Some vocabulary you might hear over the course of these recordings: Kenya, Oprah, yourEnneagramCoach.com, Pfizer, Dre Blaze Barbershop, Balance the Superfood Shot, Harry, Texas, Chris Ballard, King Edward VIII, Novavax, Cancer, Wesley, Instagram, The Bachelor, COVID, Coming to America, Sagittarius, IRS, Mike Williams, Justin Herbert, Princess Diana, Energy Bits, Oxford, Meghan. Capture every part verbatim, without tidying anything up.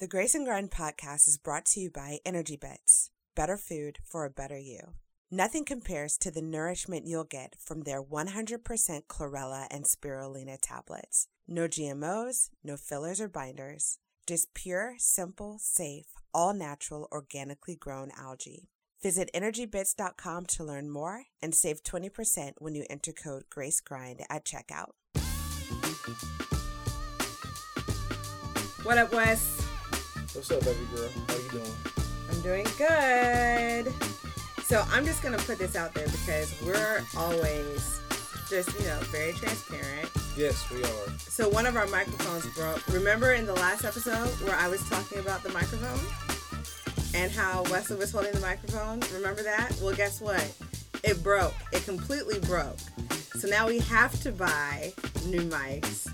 The Grace and Grind podcast is brought to you by Energy Bits, better food for a better you. Nothing compares to the nourishment you'll get from their one hundred percent chlorella and spirulina tablets. No G M Os, no fillers or binders, just pure, simple, safe, all-natural, organically grown algae. Visit energy bits dot com to learn more and save twenty percent when you enter code GRACEGRIND at checkout. What up, Wes? What's up, baby girl? How you doing? I'm doing good. So I'm just going to put this out there because we're always just, you know, very transparent. Yes, we are. So one of our microphones broke. Remember in the last episode where I was talking about the microphone and how Wesley was holding the microphone? Remember that? Well, guess what? It broke. It completely broke. So now we have to buy new mics,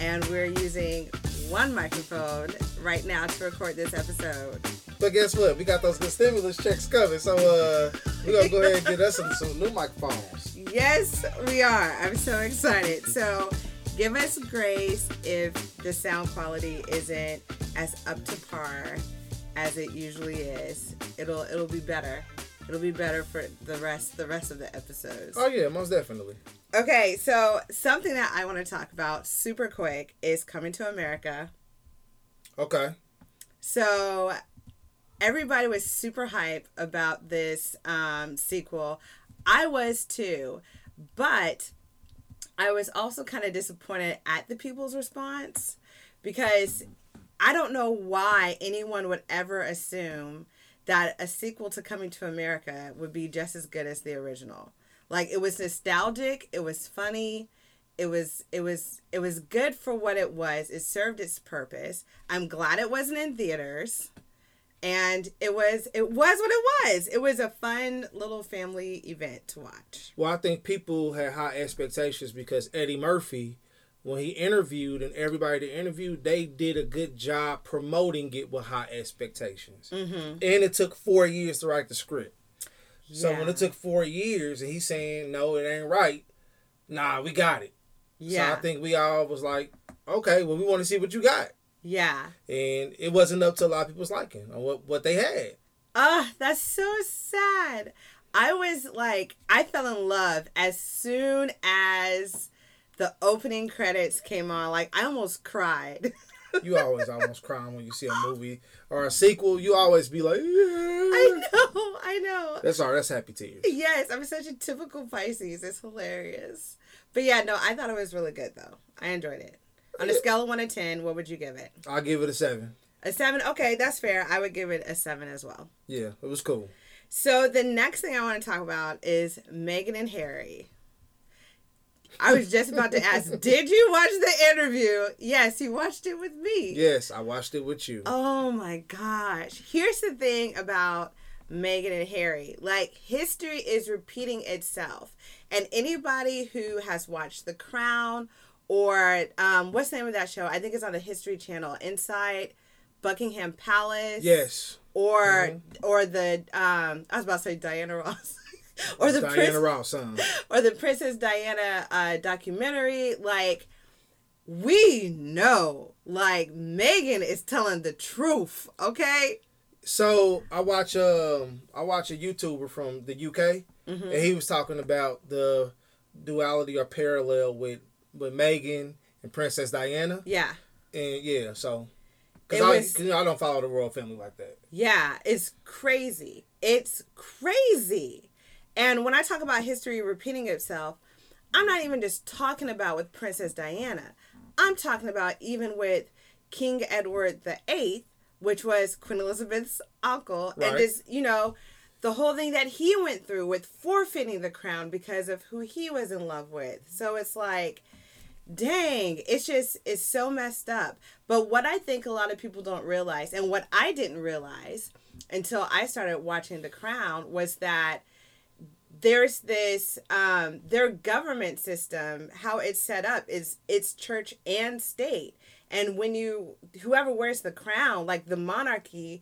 and we're using one microphone right now to record this episode. But guess what? We got those good stimulus checks coming, so uh, we're going to go ahead and get us some, some new microphones. Yes, we are. I'm so excited. So give us grace if the sound quality isn't as up to par as it usually is. It'll it'll be better. It'll be better for the rest the rest of the episodes. Oh, yeah, most definitely. Okay, so something that I want to talk about super quick is Coming to America. Okay. So everybody was super hype about this um, sequel. I was too, but I was also kind of disappointed at the people's response because I don't know why anyone would ever assume that a sequel to Coming to America would be just as good as the original. Like, it was nostalgic, it was funny, it was it was it was good for what it was. It served its purpose. I'm glad it wasn't in theaters. And it was it was what it was. It was a fun little family event to watch. Well, I think people had high expectations because Eddie Murphy, when he interviewed and everybody that interviewed, they did a good job promoting it with high expectations. Mm-hmm. And it took four years to write the script. So yeah. When it took four years and he's saying, no, it ain't right, nah, we got it. Yeah. So I think we all was like, okay, well, we want to see what you got. Yeah. And it wasn't up to a lot of people's liking on what, what they had. Ugh, that's so sad. I was like, I fell in love as soon as the opening credits came on. Like, I almost cried. You always almost cry when you see a movie or a sequel. You always be like, yeah. I know, I know. That's all. That's happy tears. Yes, I'm such a typical Pisces. It's hilarious. But yeah, no, I thought it was really good though. I enjoyed it. On a scale of one to ten, what would you give it? I'll give it a seven. A seven? Okay, that's fair. I would give it a seven as well. Yeah, it was cool. So the next thing I want to talk about is Meghan and Harry. I was just about to ask, did you watch the interview? Yes, you watched it with me. Yes, I watched it with you. Oh, my gosh. Here's the thing about Meghan and Harry. Like, history is repeating itself. And anybody who has watched The Crown or um, what's the name of that show? I think it's on the History Channel. Inside Buckingham Palace. Yes. Or, mm-hmm. or the, um, I was about to say Diana Ross. Or the, Diana Prince, Ross, huh? or the Princess Diana uh, documentary. Like, we know, like, Meghan is telling the truth, okay? So, I watch, um, I watch a YouTuber from the U K, mm-hmm. and he was talking about the duality or parallel with, with Meghan and Princess Diana. Yeah. And, yeah, so, because I, you know, I don't follow the royal family like that. Yeah, it's crazy. It's crazy. And when I talk about history repeating itself, I'm not even just talking about with Princess Diana. I'm talking about even with King Edward the eighth, which was Queen Elizabeth's uncle. Right. And this, you know, the whole thing that he went through with forfeiting the crown because of who he was in love with. So it's like, dang, it's just, it's so messed up. But what I think a lot of people don't realize, and what I didn't realize until I started watching The Crown, was that there's this, um, their government system, how it's set up is it's church and state. And when you, whoever wears the crown, like the monarchy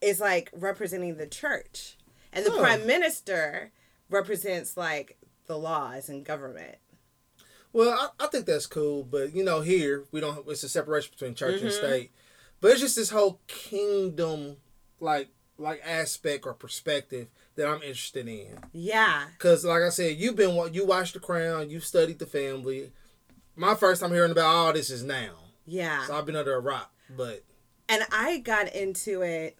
is like representing the church. And the oh. prime minister represents like the laws and government. Well, I, I think that's cool. But, you know, here we don't, it's a separation between church mm-hmm. and state. But it's just this whole kingdom, like, like aspect or perspective that I'm interested in. Yeah. Because, like I said, you've been you watched The Crown, you studied the family. My first time hearing about all this is now. Yeah. So I've been under a rock, but. And I got into it,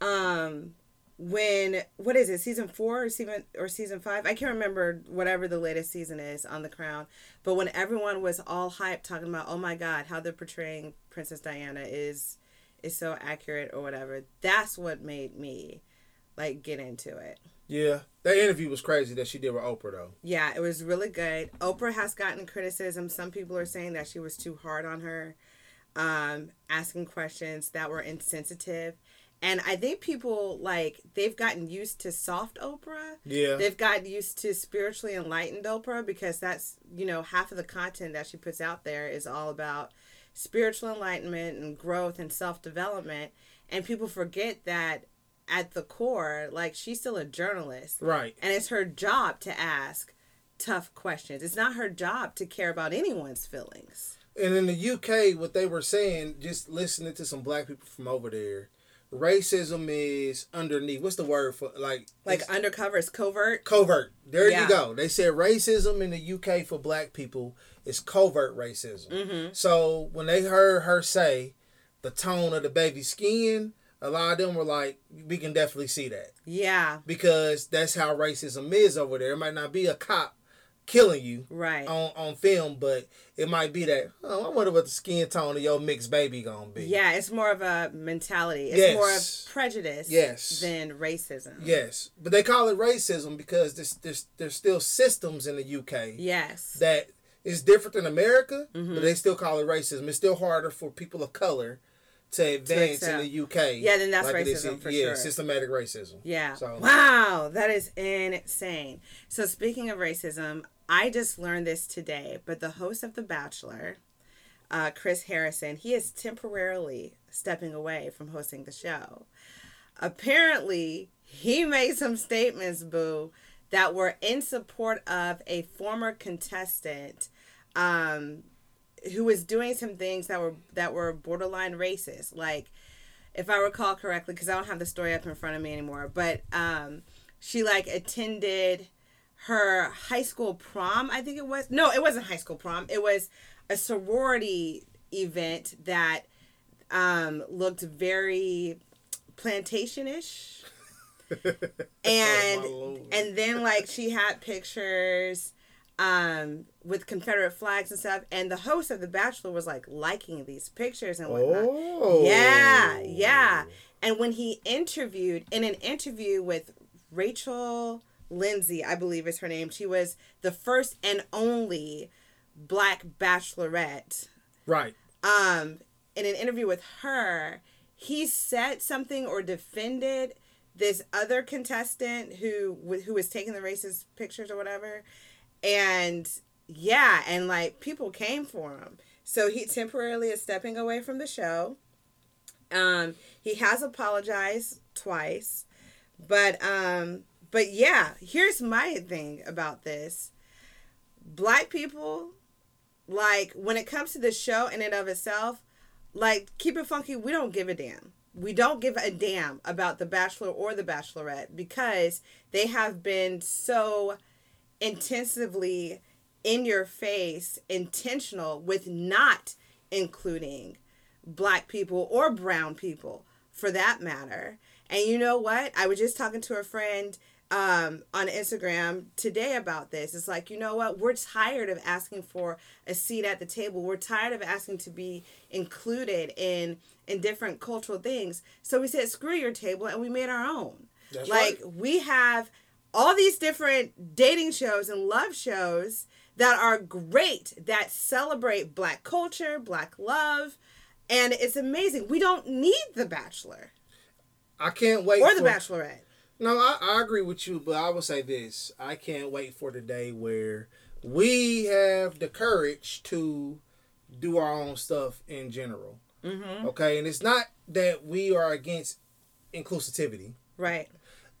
um, when what is it? Season four or season or season five? I can't remember whatever the latest season is on The Crown. But when everyone was all hyped talking about, oh my God, how they're portraying Princess Diana is is so accurate or whatever. That's what made me like get into it. Yeah, that interview was crazy that she did with Oprah, though. Yeah, it was really good. Oprah has gotten criticism. Some people are saying that she was too hard on her, um, asking questions that were insensitive. And I think people, like, they've gotten used to soft Oprah. Yeah. They've gotten used to spiritually enlightened Oprah because that's, you know, half of the content that she puts out there is all about spiritual enlightenment and growth and self-development. And people forget that at the core, like, she's still a journalist. Right. And it's her job to ask tough questions. It's not her job to care about anyone's feelings. And in the U K, what they were saying, just listening to some black people from over there, racism is underneath. What's the word for, like... Like undercover is covert? Covert. There yeah. you go. They said racism in the U K for black people is covert racism. Mm-hmm. So when they heard her say the tone of the baby's skin... A lot of them were like, we can definitely see that. Yeah. Because that's how racism is over there. It might not be a cop killing you right. on, on film, but it might be that, oh, I wonder what the skin tone of your mixed baby gonna be. Yeah, it's more of a mentality. It's yes. more of prejudice yes. than racism. Yes. But they call it racism because there's, there's, there's still systems in the U K yes. that is different than America, mm-hmm. but they still call it racism. It's still harder for people of color to advance to in the U K. Yeah, then that's like racism is, for yeah, sure. Yeah, systematic racism. Yeah. So. Wow, that is insane. So speaking of racism, I just learned this today, but the host of The Bachelor, uh, Chris Harrison, he is temporarily stepping away from hosting the show. Apparently, he made some statements, boo, that were in support of a former contestant, um... who was doing some things that were that were borderline racist. Like, if I recall correctly, because I don't have the story up in front of me anymore, but um, she, like, attended her high school prom, I think it was. No, it wasn't high school prom. It was a sorority event that um, looked very plantation-ish. and oh, and then, like, she had pictures... Um, with Confederate flags and stuff. And the host of The Bachelor was, like, liking these pictures and whatnot. Oh. Yeah, yeah. And when he interviewed, in an interview with Rachel Lindsay, I believe is her name, she was the first and only black bachelorette. Right. Um, in an interview with her, he said something or defended this other contestant who who was taking the racist pictures or whatever. And, yeah, and, like, people came for him. So he temporarily is stepping away from the show. Um, he has apologized twice. But, um, but yeah, here's my thing about this. Black people, like, when it comes to the show in and of itself, like, keep it funky, we don't give a damn. We don't give a damn about The Bachelor or The Bachelorette because they have been so... intensively in your face, intentional with not including black people or brown people for that matter. And you know what? I was just talking to a friend um, on Instagram today about this. It's like, you know what? We're tired of asking for a seat at the table. We're tired of asking to be included in, in different cultural things. So we said, screw your table, and we made our own. That's like, right. We have... all these different dating shows and love shows that are great, that celebrate black culture, black love, and it's amazing. We don't need The Bachelor. I can't wait or for... Or The Bachelorette. No, I, I agree with you, but I will say this. I can't wait for the day where we have the courage to do our own stuff in general. Mm-hmm. Okay? And it's not that we are against inclusivity. Right.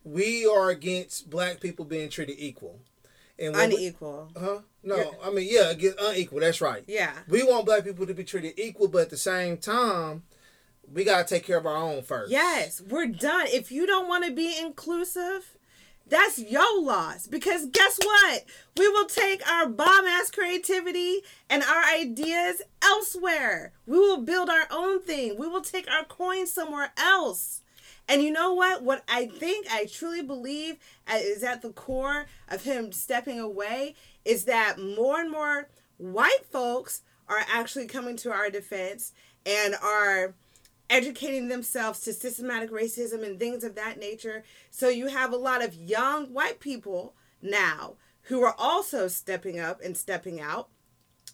We are against black people being treated equal. And unequal. We, huh? No, You're, I mean, yeah, unequal. That's right. Yeah. We want black people to be treated equal, but at the same time, we got to take care of our own first. Yes, we're done. If you don't want to be inclusive, that's your loss. Because guess what? We will take our bomb-ass creativity and our ideas elsewhere. We will build our own thing. We will take our coin somewhere else. And you know what? What I think, I truly believe is at the core of him stepping away is that more and more white folks are actually coming to our defense and are educating themselves to systematic racism and things of that nature. So you have a lot of young white people now who are also stepping up and stepping out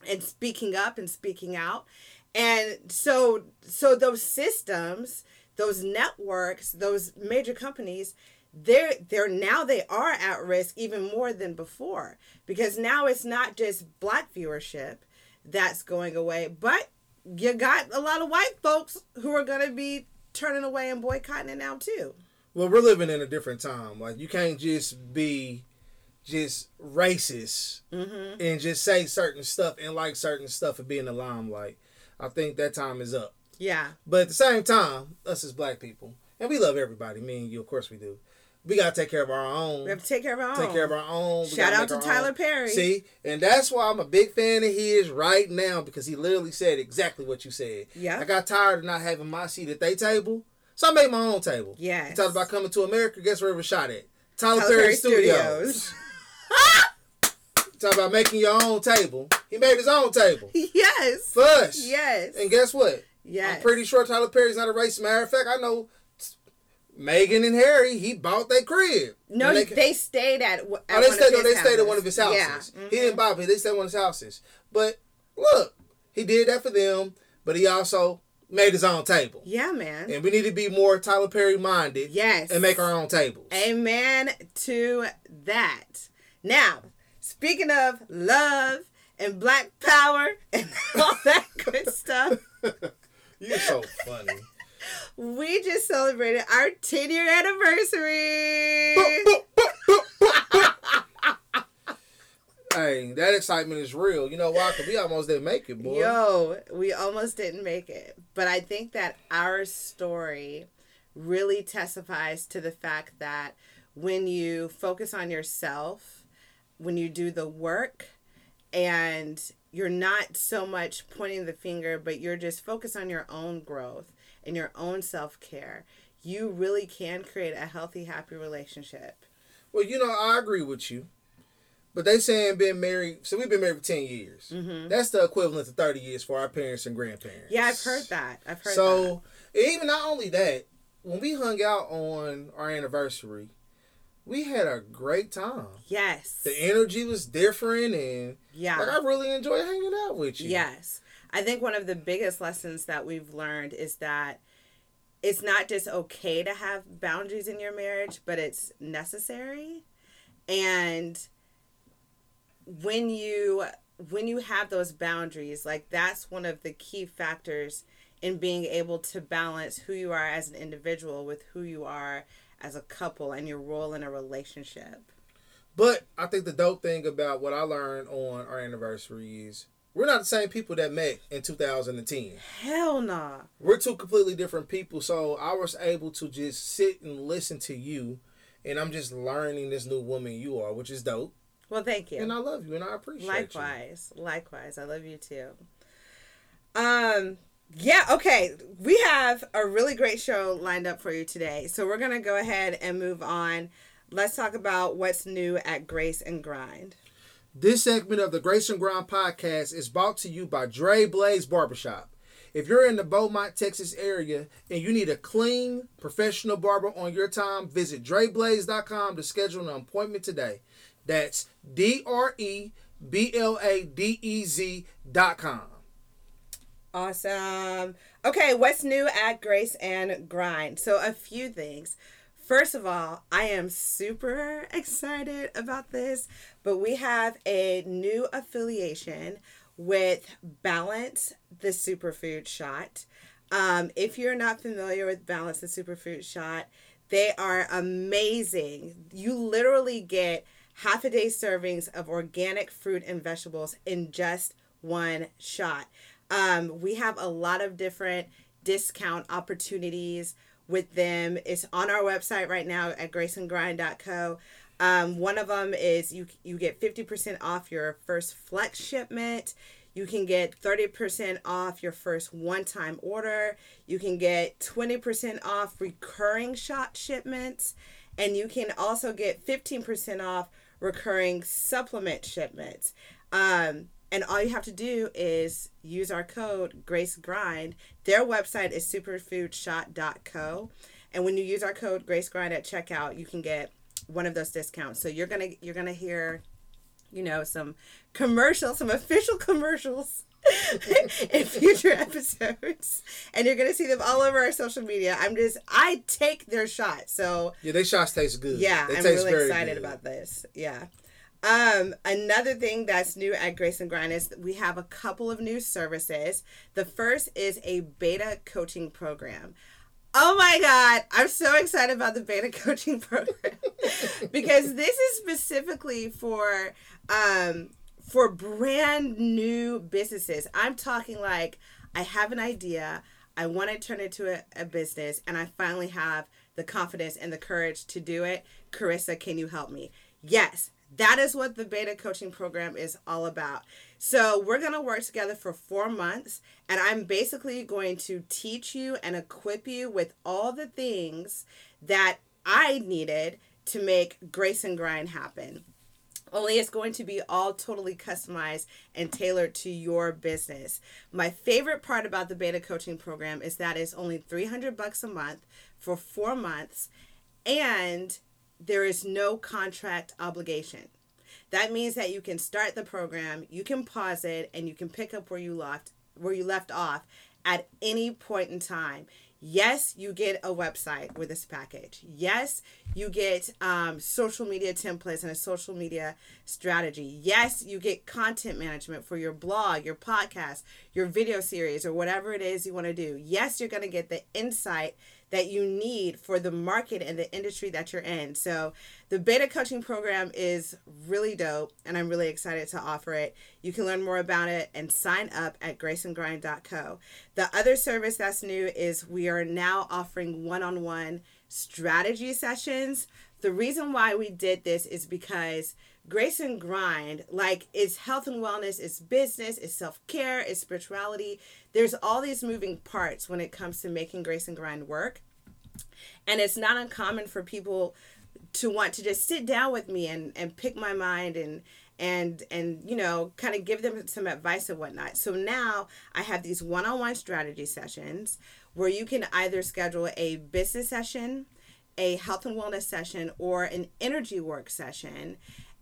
and speaking up and speaking out. And so, so those systems, those networks, those major companies, they're, they're now they are at risk even more than before, because now it's not just black viewership that's going away, but you got a lot of white folks who are going to be turning away and boycotting it now too. Well, we're living in a different time. Like, you can't just be just racist mm-hmm. and just say certain stuff and like certain stuff and be in the limelight. I think that time is up. Yeah. But at the same time, us as black people, and we love everybody, me and you, of course we do. We got to take care of our own. We have to take care of our own. Take care of our own. Shout out to Tyler Perry. See? And that's why I'm a big fan of his right now, because he literally said exactly what you said. Yeah. I got tired of not having my seat at their table, so I made my own table. Yeah. He talked about Coming to America. Guess where it was shot at? Tyler, Tyler Perry Studios. Talk about making your own table. He made his own table. Yes. Fush. Yes. And guess what? Yes. I'm pretty sure Tyler Perry's not a racist. Matter of fact, I know Meghan and Harry, he bought their crib. No, they, they stayed at, at oh, they one stayed, of his no, they houses. stayed at one of his houses. Yeah. Mm-hmm. He didn't buy it. They stayed at one of his houses. But look, he did that for them, but he also made his own table. Yeah, man. And we need to be more Tyler Perry minded. Yes. And make our own tables. Amen to that. Now, speaking of love and black power and all that good stuff. You're so funny. We just celebrated our ten-year anniversary. Hey, that excitement is real. You know why? Because we almost didn't make it, boy. Yo, we almost didn't make it. But I think that our story really testifies to the fact that when you focus on yourself, when you do the work, and you're not so much pointing the finger, but you're just focused on your own growth and your own self-care, you really can create a healthy, happy relationship. Well, you know, I agree with you. But they saying been married, so we've been married for ten years. Mm-hmm. That's the equivalent to thirty years for our parents and grandparents. Yeah, I've heard that. I've heard so, that. So, even not only that, when we hung out on our anniversary, we had a great time. Yes. The energy was different, and yeah. like, I really enjoyed hanging out with you. Yes. I think one of the biggest lessons that we've learned is that it's not just okay to have boundaries in your marriage, but it's necessary. And when you when you have those boundaries, like, that's one of the key factors in being able to balance who you are as an individual with who you are as a couple and your role in a relationship. But I think the dope thing about what I learned on our anniversary is we're not the same people that met in two thousand ten. Hell nah. We're two completely different people. So I was able to just sit and listen to you. And I'm just learning this new woman you are, which is dope. Well, thank you. And I love you and I appreciate likewise, you. Likewise. Likewise. I love you too. Um, yeah, okay. We have a really great show lined up for you today. So we're going to go ahead and move on. Let's talk about what's new at Grace and Grind. This segment of the Grace and Grind podcast is brought to you by Dre Blaze Barbershop. If you're in the Beaumont, Texas area and you need a clean, professional barber on your time, visit dre blaze dot com to schedule an appointment today. That's D R E B L A D E Z dot com. Awesome. Okay, what's new at Grace and Grind? So a few things. First of all, I am super excited about this, but we have a new affiliation with Balance the Superfood Shot. Um, if you're not familiar with Balance the Superfood Shot, they are amazing. You literally get half a day servings of organic fruit and vegetables in just one shot. Um, we have a lot of different discount opportunities with them. It's on our website right now at grace and grind dot co. Um, one of them is you you get fifty percent off your first flex shipment. You can get thirty percent off your first one-time order. You can get twenty percent off recurring shot shipments. And you can also get fifteen percent off recurring supplement shipments. Um, and all you have to do is use our code GraceGrind. Their website is superfood shot dot co. And when you use our code GraceGrind at checkout, you can get one of those discounts. So you're gonna you're gonna hear, you know, some commercials, some official commercials in future episodes. And you're going to see them all over our social media. I'm just, I take their shot. So yeah, their shots taste good. Yeah, they I'm taste really very excited good. About this. Yeah. Um, another thing that's new at Grace and Grind is we have a couple of new services. The first is a beta coaching program. Oh my God, I'm so excited about the beta coaching program because this is specifically for um, for brand new businesses. I'm talking like I have an idea, I want to turn it into a, a business, and I finally have the confidence and the courage to do it. Kharissa, can you help me? Yes, that is what the beta coaching program is all about. So we're going to work together for four months, and I'm basically going to teach you and equip you with all the things that I needed to make Grace and Grind happen. Only it's going to be all totally customized and tailored to your business. My favorite part about the beta coaching program is that it's only three hundred bucks a month for four months, and there is no contract obligation. That means that you can start the program, you can pause it, and you can pick up where you left where you left off at any point in time. Yes, you get a website with this package. Yes, you get um, social media templates and a social media strategy. Yes, you get content management for your blog, your podcast, your video series, or whatever it is you want to do. Yes, you're going to get the insight that you need for the market and the industry that you're in. So the beta coaching program is really dope, and I'm really excited to offer it. You can learn more about it and sign up at grace and grind dot co. The other service that's new is we are now offering one-on-one strategy sessions. The reason why we did this is because Grace and Grind, like, it's health and wellness, it's business, it's self-care, it's spirituality. There's all these moving parts when it comes to making Grace and Grind work. And it's not uncommon for people to want to just sit down with me and, and pick my mind and, and, and, you know, kind of give them some advice and whatnot. So now I have these one-on-one strategy sessions where you can either schedule a business session, a health and wellness session, or an energy work session.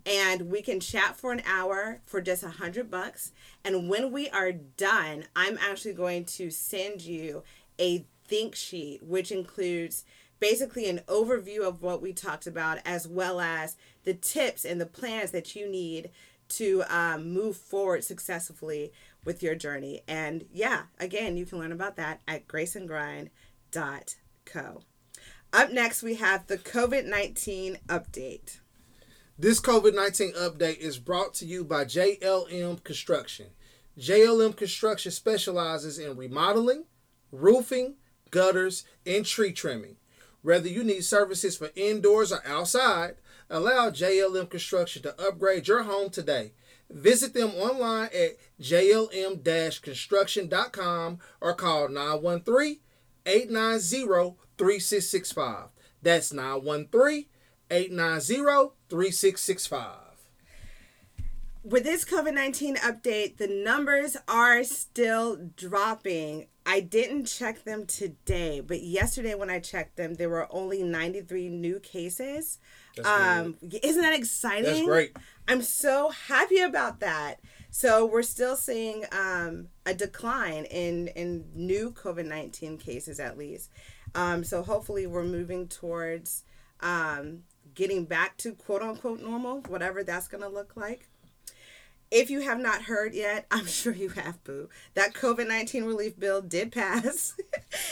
And we can chat for an hour for just a hundred bucks. And when we are done, I'm actually going to send you a think sheet, which includes basically an overview of what we talked about, as well as the tips and the plans that you need to um, move forward successfully with your journey. And yeah, again, you can learn about that at grace and grind dot co. Up next, we have the covid nineteen update. This covid nineteen update is brought to you by J L M Construction. J L M Construction specializes in remodeling, roofing, gutters, and tree trimming. Whether you need services for indoors or outside, allow J L M Construction to upgrade your home today. Visit them online at j l m dash construction dot com or call nine one three, eight nine zero, three six six five. That's nine one three, eight nine zero, three six six five. With this covid nineteen update, the numbers are still dropping. I didn't check them today, but yesterday when I checked them, there were only ninety-three new cases. That's um, isn't that exciting? That's great. I'm so happy about that. So we're still seeing um, a decline in, in new covid nineteen cases, at least. Um, so hopefully we're moving towards um, getting back to quote-unquote normal, whatever that's going to look like. If you have not heard yet, I'm sure you have, boo. That covid nineteen relief bill did pass.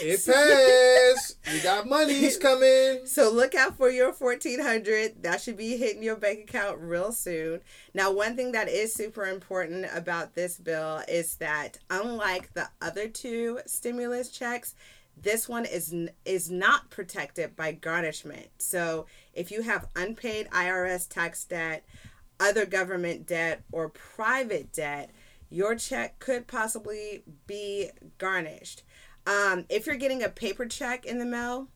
It passed. We got money. He's coming. So look out for your fourteen hundred dollars. That should be hitting your bank account real soon. Now, one thing that is super important about this bill is that unlike the other two stimulus checks, this one is is not protected by garnishment. So if you have unpaid I R S tax debt, other government debt, or private debt, your check could possibly be garnished. Um, if you're getting a paper check in the mail,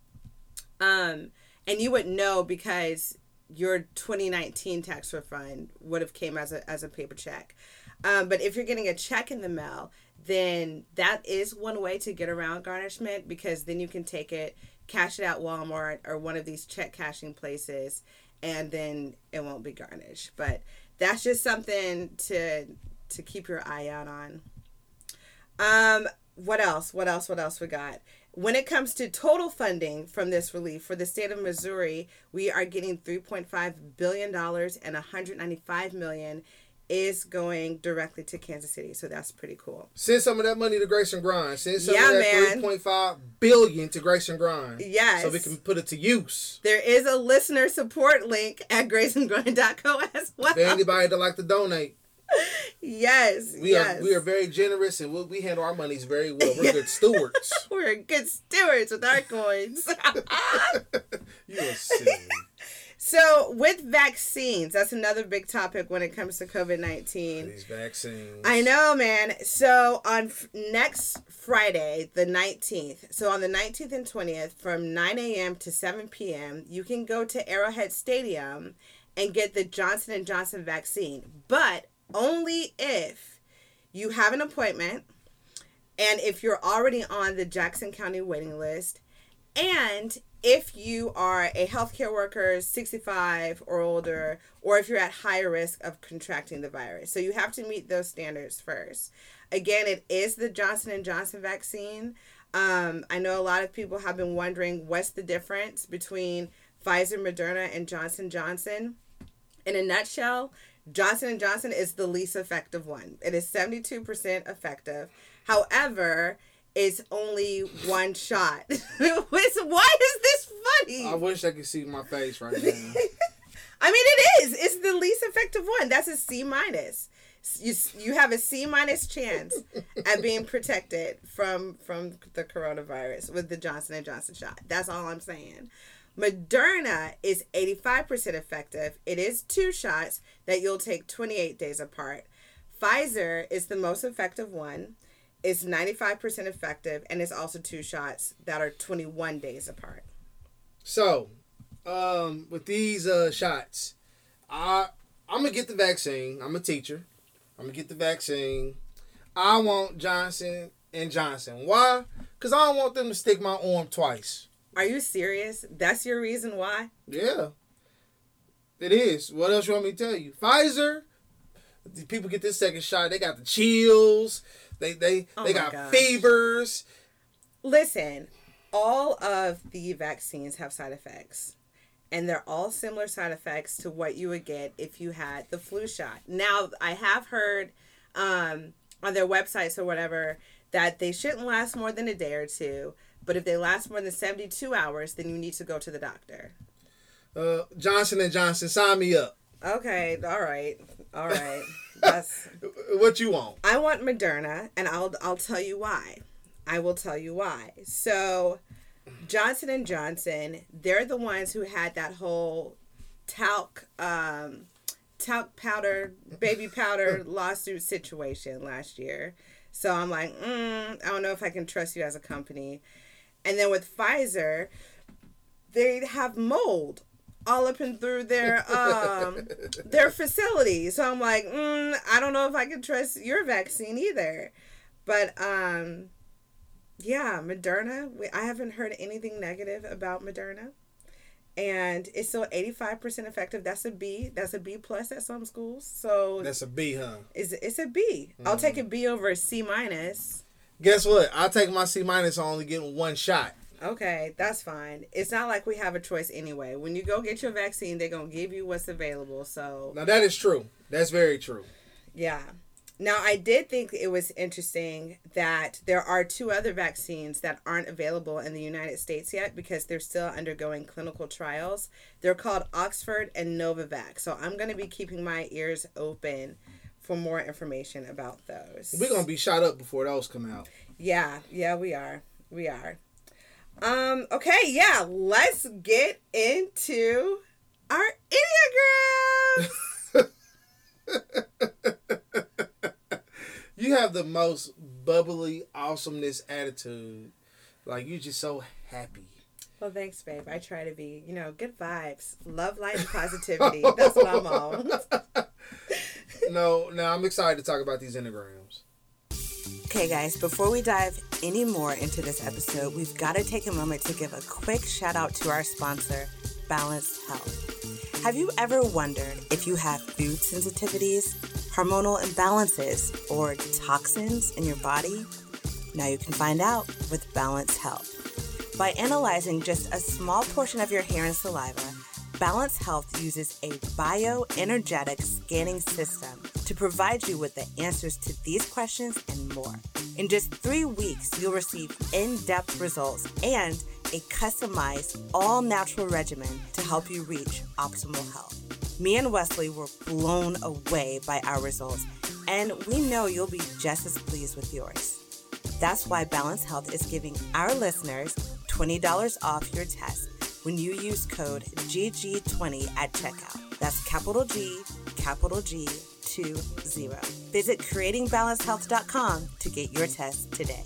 um, and you would know because your twenty nineteen tax refund would have came as a as a paper check. Um, but if you're getting a check in the mail, then that is one way to get around garnishment, because then you can take it, cash it out Walmart or one of these check cashing places, and then it won't be garnished. But that's just something to to keep your eye out on. Um, what else? What else? What else we got? When it comes to total funding from this relief for the state of Missouri, we are getting three point five billion dollars, and one hundred ninety-five million dollars is going directly to Kansas City. So that's pretty cool. Send some of that money to Grace and Grind. Send some yeah, of that three point five billion dollars to Grace and Grind. Yes. So we can put it to use. There is a listener support link at grace and grind dot co as well. For anybody that like to donate. Yes, we yes. are we are very generous, and we we handle our monies very well. We're good stewards. We're good stewards with our coins. You are silly. So with vaccines, that's another big topic when it comes to COVID nineteen. These vaccines. I know, man. So on f- next Friday, the nineteenth, so on the nineteenth and twentieth, from nine a.m. to seven p.m., you can go to Arrowhead Stadium and get the Johnson and Johnson vaccine. But only if you have an appointment, and if you're already on the Jackson County waiting list, and if you are a healthcare worker sixty-five or older, or if you're at higher risk of contracting the virus. So you have to meet those standards first. Again, it is the Johnson and Johnson vaccine. Um, I know a lot of people have been wondering what's the difference between Pfizer, Moderna, and Johnson and Johnson. In a nutshell, Johnson and Johnson is the least effective one. It is seventy-two percent effective. However, it's only one shot. Why is this funny? I wish I could see my face right now. I mean, it is. It's the least effective one. That's a C minus. You, you have a C minus chance at being protected from, from the coronavirus with the Johnson and Johnson shot. That's all I'm saying. Moderna is eighty-five percent effective. It is two shots that you'll take twenty-eight days apart. Pfizer is the most effective one. It's ninety-five percent effective, and it's also two shots that are twenty-one days apart. So, um, with these uh, shots, I, I'm going to get the vaccine. I'm a teacher. I'm going to get the vaccine. I want Johnson and Johnson. Why? Because I don't want them to stick my arm twice. Are you serious? That's your reason why? Yeah. It is. What else you want me to tell you? Pfizer, people get this second shot, they got the chills. They they, oh they got gosh. fevers. Listen, all of the vaccines have side effects. And they're all similar side effects to what you would get if you had the flu shot. Now, I have heard um, on their websites or whatever that they shouldn't last more than a day or two. But if they last more than seventy-two hours, then you need to go to the doctor. Uh, Johnson and Johnson, sign me up. Okay, all right, all right. That's... What you want? I want Moderna, and I'll I'll tell you why. I will tell you why. So, Johnson and Johnson, they're the ones who had that whole talc, um, talc powder, baby powder lawsuit situation last year. So I'm like, mm, I don't know if I can trust you as a company. And then with Pfizer, they have mold all up and through their um, their facility. So I'm like, mm, I don't know if I can trust your vaccine either. But um, yeah, Moderna, we, I haven't heard anything negative about Moderna. And it's still eighty-five percent effective. That's a B. That's a B plus at some schools. So that's a B, huh? It's, it's a B. Mm-hmm. I'll take a B over a C minus. Guess what? I'll take my C minus on only getting one shot. Okay, that's fine. It's not like we have a choice anyway. When you go get your vaccine, they're going to give you what's available. So now that is true. That's very true. Yeah. Now, I did think it was interesting that there are two other vaccines that aren't available in the United States yet because they're still undergoing clinical trials. They're called Oxford and Novavax. So I'm going to be keeping my ears open for more information about those. We're going to be shot up before those come out. Yeah. Yeah, we are. We are. Um. Okay, yeah. Let's get into our Enneagrams. You have the most bubbly awesomeness attitude. Like, you're just so happy. Well, thanks, babe. I try to be, you know, good vibes, love, light, and positivity. That's what I'm on. No, no, I'm excited to talk about these Enneagrams. Okay, guys, before we dive any more into this episode, we've got to take a moment to give a quick shout out to our sponsor, Balanced Health. Have you ever wondered if you have food sensitivities, hormonal imbalances, or toxins in your body? Now you can find out with Balanced Health. By analyzing just a small portion of your hair and saliva, Balanced Health uses a bioenergetic scanning system to provide you with the answers to these questions and more. In just three weeks, you'll receive in-depth results and a customized, all-natural regimen to help you reach optimal health. Me and Wesley were blown away by our results, and we know you'll be just as pleased with yours. That's why Balanced Health is giving our listeners twenty dollars off your test when you use code G G twenty at checkout. That's capital G, capital G, two, zero. Visit creating balanced health dot com to get your test today.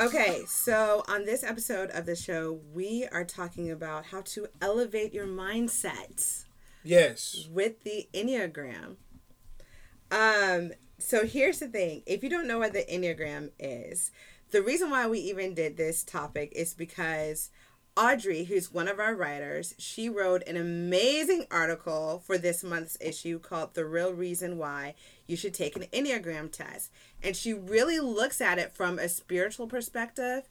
Okay, so on this episode of the show, we are talking about how to elevate your mindset. Yes. With the Enneagram. Um. So here's the thing. If you don't know what the Enneagram is, the reason why we even did this topic is because Audrey, who's one of our writers, she wrote an amazing article for this month's issue called The Real Reason Why You Should Take an Enneagram Test. And she really looks at it from a spiritual perspective.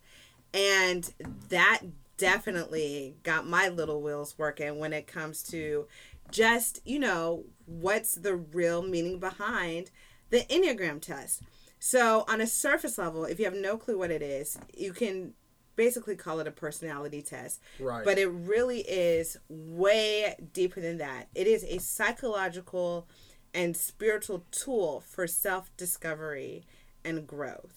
And that definitely got my little wheels working when it comes to just, you know, what's the real meaning behind the Enneagram test. So on a surface level, if you have no clue what it is, you can basically call it a personality test. Right. But it really is way deeper than that. It is a psychological and spiritual tool for self-discovery and growth.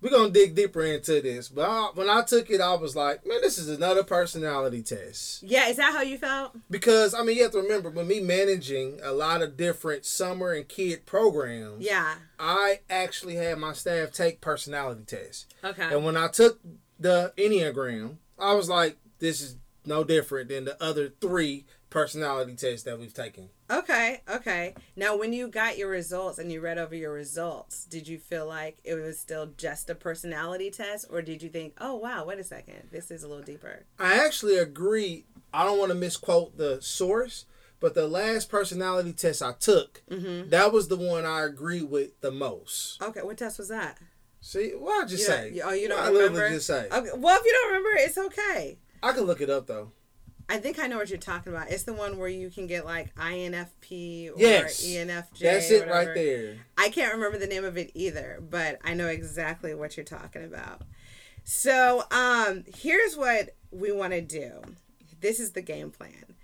We're going to dig deeper into this. But I, when I took it, I was like, man, this is another personality test. Yeah, is that how you felt? Because, I mean, you have to remember, with me managing a lot of different summer and kid programs, yeah, I actually had my staff take personality tests. Okay. And when I took the Enneagram, I was like, this is no different than the other three personality tests that we've taken. Okay, okay. Now, when you got your results and you read over your results, did you feel like it was still just a personality test? Or did you think, oh, wow, wait a second, this is a little deeper? I actually agree. I don't want to misquote the source, but the last personality test I took, mm-hmm. that was the one I agreed with the most. Okay, what test was that? See, well, I just you say. Oh, you don't well, remember? I literally just say. Okay. Well, if you don't remember, it's okay. I can look it up, though. I think I know what you're talking about. It's the one where you can get like I N F P or yes, E N F J. That's it right there. I can't remember the name of it either, but I know exactly what you're talking about. So um, here's what we want to do. This is the game plan.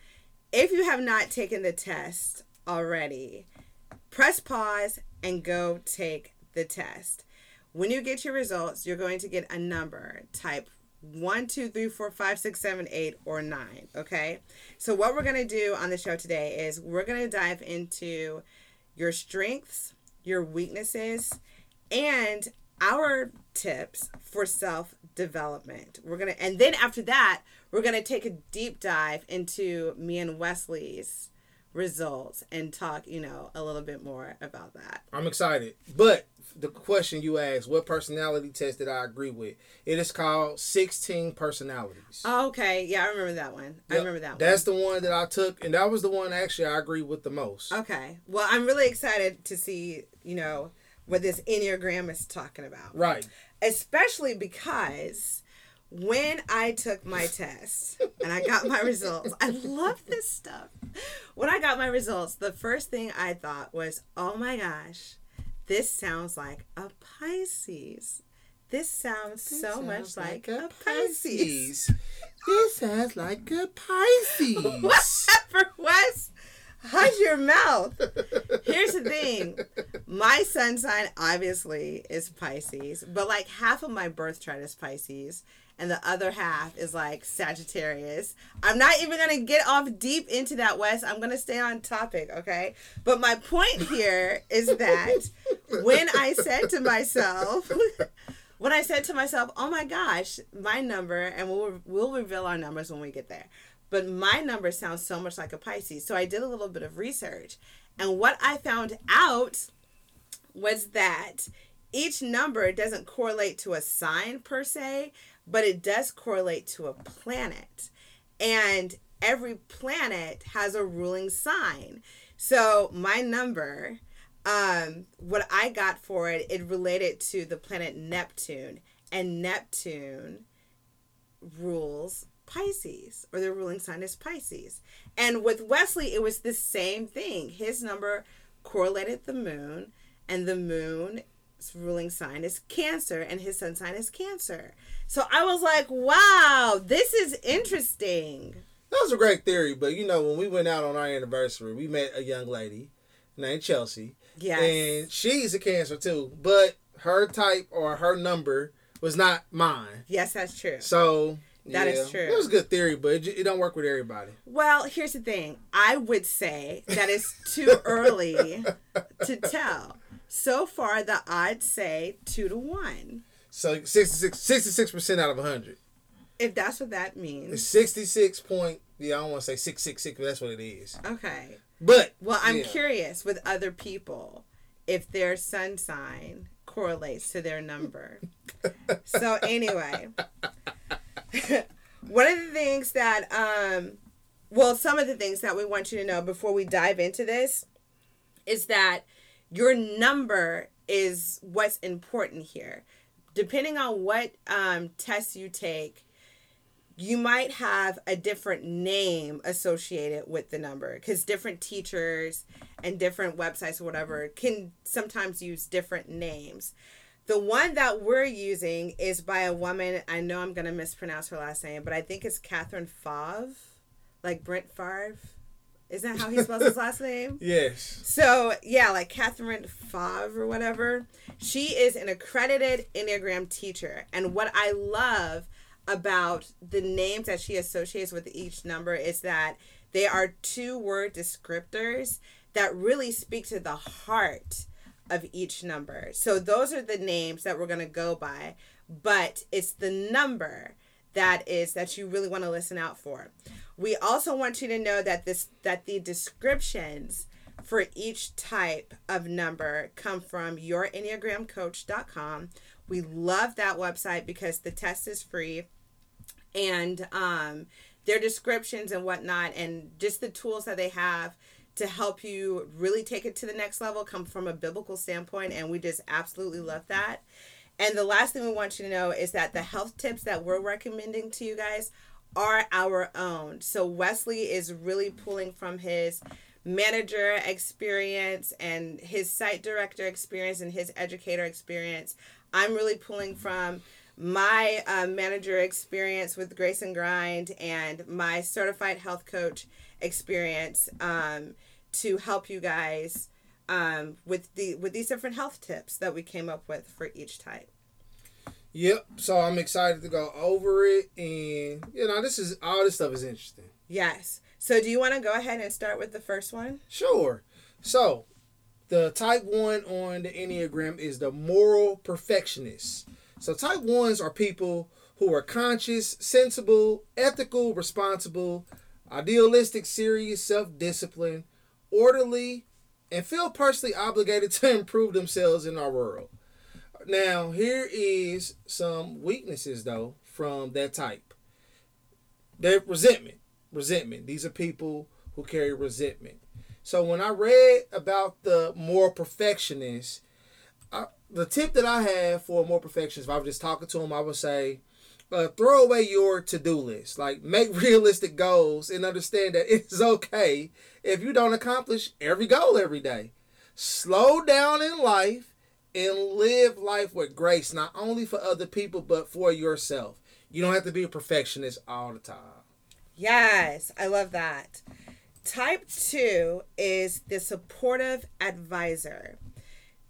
If you have not taken the test already, press pause and go take the test. When you get your results, you're going to get a number, type One, two, three, four, five, six, seven, eight, or nine. Okay. So what we're going to do on the show today is we're going to dive into your strengths, your weaknesses, and our tips for self-development. We're going to, and then after that, we're going to take a deep dive into me and Wesley's results and talk, you know, a little bit more about that. I'm excited. But the question you asked, what personality test did I agree with? It is called sixteen personalities. Oh, okay. Yeah, I remember that one. Yep. I remember that one. That's the one that I took, and that was the one actually I agree with the most. Okay. Well, I'm really excited to see, you know, what this Enneagram is talking about. Right. Especially because when I took my test and I got my results, I love this stuff. When I got my results, the first thing I thought was, oh my gosh, this sounds like a Pisces. This sounds so sounds much like, like a, a Pisces. Pisces. This sounds like a Pisces. Whatever, Wes. Hush your mouth. Here's the thing. My sun sign, obviously, is Pisces. But, like, half of my birth chart is Pisces. And the other half is, like, Sagittarius. I'm not even going to get off deep into that, Wes. I'm going to stay on topic, okay? But my point here is that when I said to myself... When I said to myself, oh my gosh, my number, and we'll, we'll reveal our numbers when we get there, but my number sounds so much like a Pisces. So I did a little bit of research. And what I found out was that each number doesn't correlate to a sign per se, but it does correlate to a planet. And every planet has a ruling sign. So my number... Um, what I got for it, it related to the planet Neptune, and Neptune rules Pisces, or the ruling sign is Pisces. And with Wesley, it was the same thing. His number correlated the moon, and the moon's ruling sign is Cancer, and his sun sign is Cancer. So I was like, wow, this is interesting. That was a great theory, but you know, when we went out on our anniversary, we met a young lady named Chelsea. Yes. And she's a Cancer too, but her type or her number was not mine. Yes, that's true. So that yeah, is true. It was a good theory, but it, it don't work with everybody. Well, here's the thing. I would say that it's too early to tell. So far, the odds say two to one. So sixty-six percent out of one hundred. If that's what that means. It's sixty-six point, yeah, I don't want to say six six six, but that's what it is. Okay. But well, I'm yeah. curious with other people if their sun sign correlates to their number. So anyway, one of the things that, um, well, some of the things that we want you to know before we dive into this is that your number is what's important here. Depending on what um, tests you take, you might have a different name associated with the number, because different teachers and different websites or whatever can sometimes use different names. The one that we're using is by a woman. I know I'm going to mispronounce her last name, but I think it's Catherine Favre, like Brent Favre. Isn't that how he spells his last name? Yes. So, yeah, like Catherine Favre or whatever. She is an accredited Enneagram teacher. And what I love about the names that she associates with each number is that they are two-word descriptors that really speak to the heart of each number. So those are the names that we're going to go by, but it's the number that is that you really want to listen out for. We also want you to know that this that the descriptions for each type of number come from your enneagram coach dot com. We love that website because the test is free, and um, their descriptions and whatnot, and just the tools that they have to help you really take it to the next level come from a biblical standpoint, and we just absolutely love that. And the last thing we want you to know is that the health tips that we're recommending to you guys are our own. So Wesley is really pulling from his manager experience and his site director experience and his educator experience. I'm really pulling from my uh, manager experience with Grace and Grind and my certified health coach experience um, to help you guys um, with the with these different health tips that we came up with for each type. Yep. So I'm excited to go over it, and you know, this is all this stuff is interesting. Yes. So do you want to go ahead and start with the first one? Sure. So the type one on the Enneagram is the moral perfectionist. So type ones are people who are conscious, sensible, ethical, responsible, idealistic, serious, self-disciplined, orderly, and feel personally obligated to improve themselves in our world. Now, here is some weaknesses, though, from that type. They're resentment. Resentment. These are people who carry resentment. So when I read about the moral perfectionist, I, the tip that I have for a moral perfectionist, if I was just talking to him, I would say, Uh, throw away your to-do list. Like, make realistic goals and understand that it's okay if you don't accomplish every goal every day. Slow down in life and live life with grace, not only for other people, but for yourself. You don't have to be a perfectionist all the time. Yes, I love that. Type two is the supportive advisor.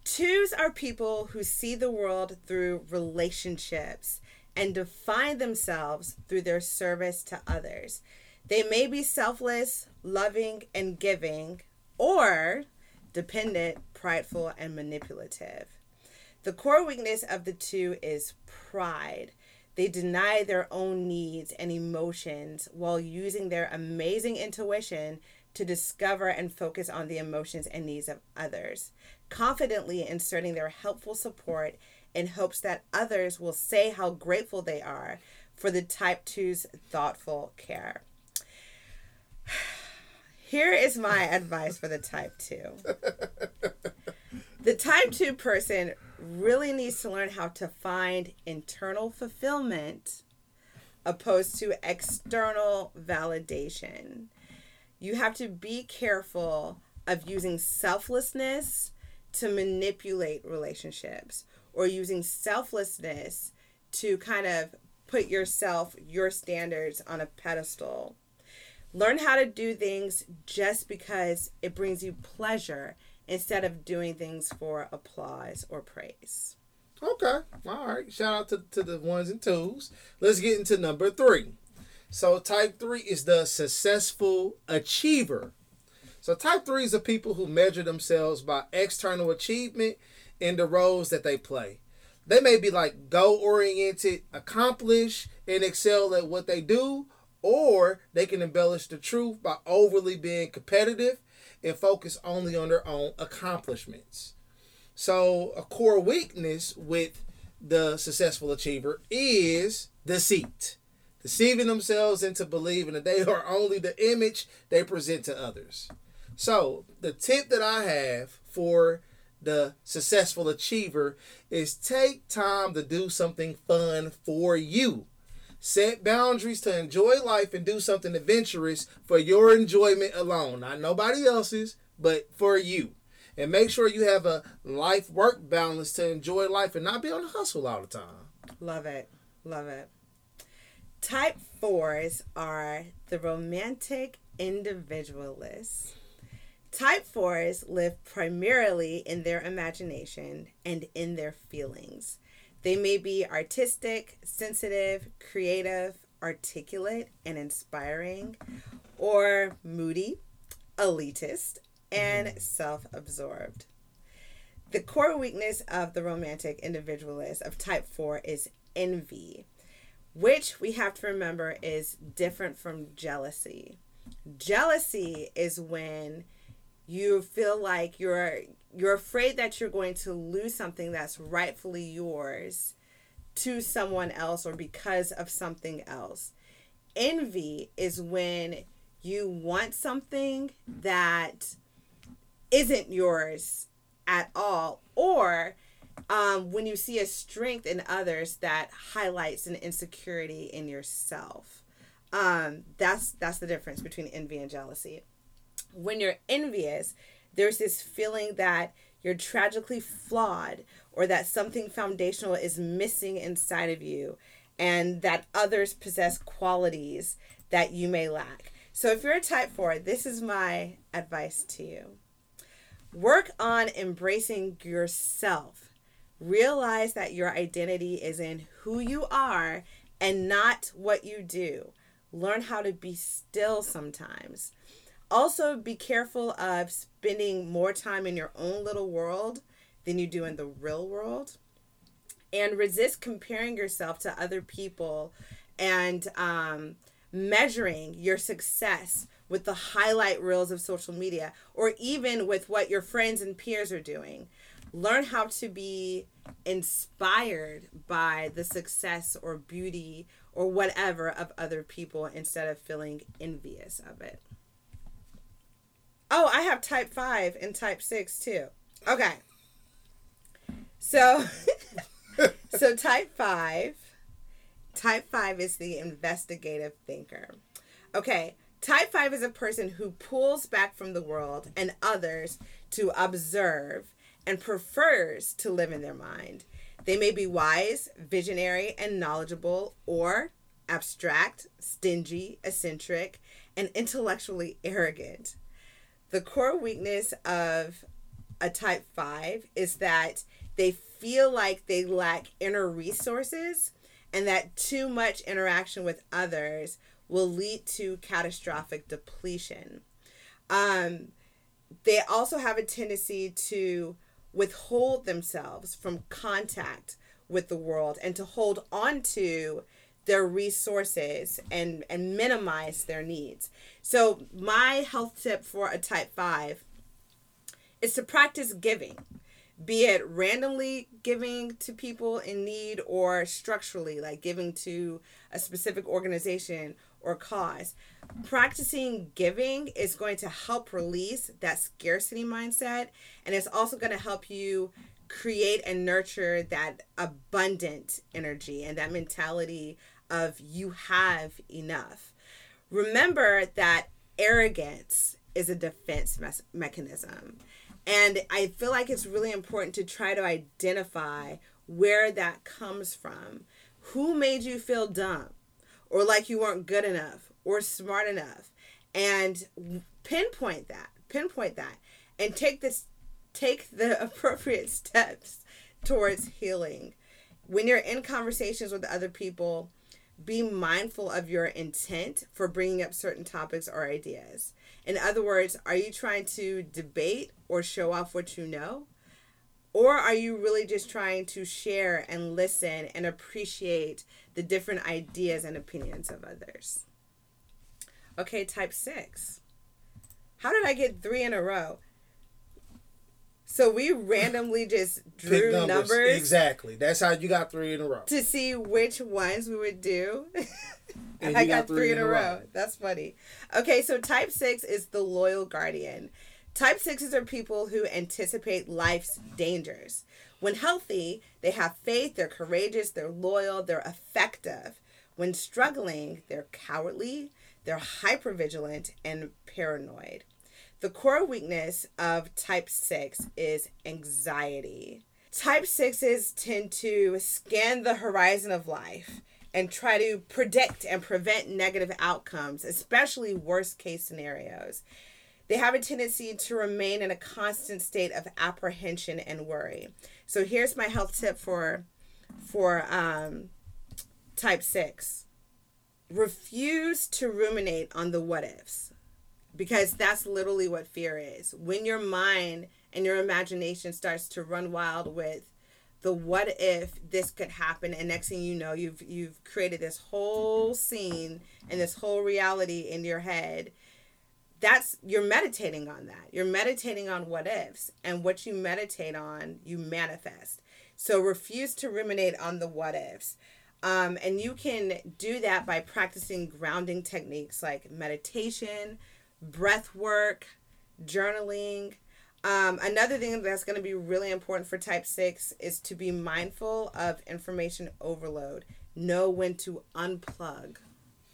Twos are people who see the world through relationships and define themselves through their service to others. They may be selfless, loving, and giving, or dependent, prideful, and manipulative. The core weakness of the two is pride. They deny their own needs and emotions while using their amazing intuition to discover and focus on the emotions and needs of others, confidently inserting their helpful support in hopes that others will say how grateful they are for the type two's thoughtful care. Here is my advice for the type two. The type two person really needs to learn how to find internal fulfillment opposed to external validation. You have to be careful of using selflessness to manipulate relationships, or using selflessness to kind of put yourself, your standards on a pedestal. Learn how to do things just because it brings you pleasure instead of doing things for applause or praise. Okay. All right. Shout out to, to the ones and twos. Let's get into number three. So type three is the successful achiever. So type threes are people who measure themselves by external achievement in the roles that they play. They may be like goal-oriented, accomplish, and excel at what they do, or they can embellish the truth by overly being competitive and focus only on their own accomplishments. So a core weakness with the successful achiever is deceit, deceiving themselves into believing that they are only the image they present to others. So the tip that I have for the successful achiever is take time to do something fun for you. Set boundaries to enjoy life and do something adventurous for your enjoyment alone. Not nobody else's, but for you. And make sure you have a life-work balance to enjoy life and not be on the hustle all the time. Love it. Love it. Type fours are the romantic individualists. Type fours live primarily in their imagination and in their feelings. They may be artistic, sensitive, creative, articulate, and inspiring, or moody, elitist, and self-absorbed. The core weakness of the romantic individualist of type four is envy, which we have to remember is different from jealousy. Jealousy is when you feel like you're you're afraid that you're going to lose something that's rightfully yours to someone else or because of something else. Envy is when you want something that isn't yours at all, or um, when you see a strength in others that highlights an insecurity in yourself. Um, that's that's the difference between envy and jealousy. When you're envious, there's this feeling that you're tragically flawed or that something foundational is missing inside of you and that others possess qualities that you may lack. So if you're a type four, this is my advice to you. Work on embracing yourself. Realize that your identity is in who you are and not what you do. Learn how to be still sometimes. Also, be careful of spending more time in your own little world than you do in the real world. And resist comparing yourself to other people and um, measuring your success with the highlight reels of social media or even with what your friends and peers are doing. Learn how to be inspired by the success or beauty or whatever of other people instead of feeling envious of it. Oh, I have type five and type six too. Okay. So, so type five, Type five is the investigative thinker. Okay, type five is a person who pulls back from the world and others to observe and prefers to live in their mind. They may be wise, visionary, and knowledgeable, or abstract, stingy, eccentric, and intellectually arrogant. The core weakness of a type five is that they feel like they lack inner resources and that too much interaction with others will lead to catastrophic depletion. Um, they also have a tendency to withhold themselves from contact with the world and to hold on to their resources and, and minimize their needs. So my health tip for a type five is to practice giving, be it randomly giving to people in need or structurally, like giving to a specific organization or cause. Practicing giving is going to help release that scarcity mindset, and it's also going to help you create and nurture that abundant energy and that mentality of you have enough. Remember that arrogance is a defense me- mechanism. And I feel like it's really important to try to identify where that comes from. Who made you feel dumb or like you weren't good enough or smart enough? And pinpoint that, pinpoint that, and take this, take the appropriate steps towards healing. When you're in conversations with other people, be mindful of your intent for bringing up certain topics or ideas. In other words, are you trying to debate or show off what you know? Or are you really just trying to share and listen and appreciate the different ideas and opinions of others? Okay, type six. How did I get three in a row? So we randomly just drew numbers. numbers. Exactly. That's how you got three in a row. To see which ones we would do. And I got, got three, three in, in a row. row. That's funny. Okay, so type six is the loyal guardian. Type sixes are people who anticipate life's dangers. When healthy, they have faith, they're courageous, they're loyal, they're effective. When struggling, they're cowardly, they're hypervigilant, and paranoid. The core weakness of type six is anxiety. Type sixes tend to scan the horizon of life and try to predict and prevent negative outcomes, especially worst case scenarios. They have a tendency to remain in a constant state of apprehension and worry. So here's my health tip for, for um, type six. Refuse to ruminate on the what ifs. Because that's literally what fear is. When your mind and your imagination starts to run wild with the what if this could happen, and next thing you know, you've you've created this whole scene and this whole reality in your head. That's you're meditating on that. You're meditating on what ifs, and what you meditate on, you manifest. So refuse to ruminate on the what ifs. Um, and you can do that by practicing grounding techniques like meditation, breath work, journaling. Um, another thing that's going to be really important for type six is to be mindful of information overload. Know when to unplug.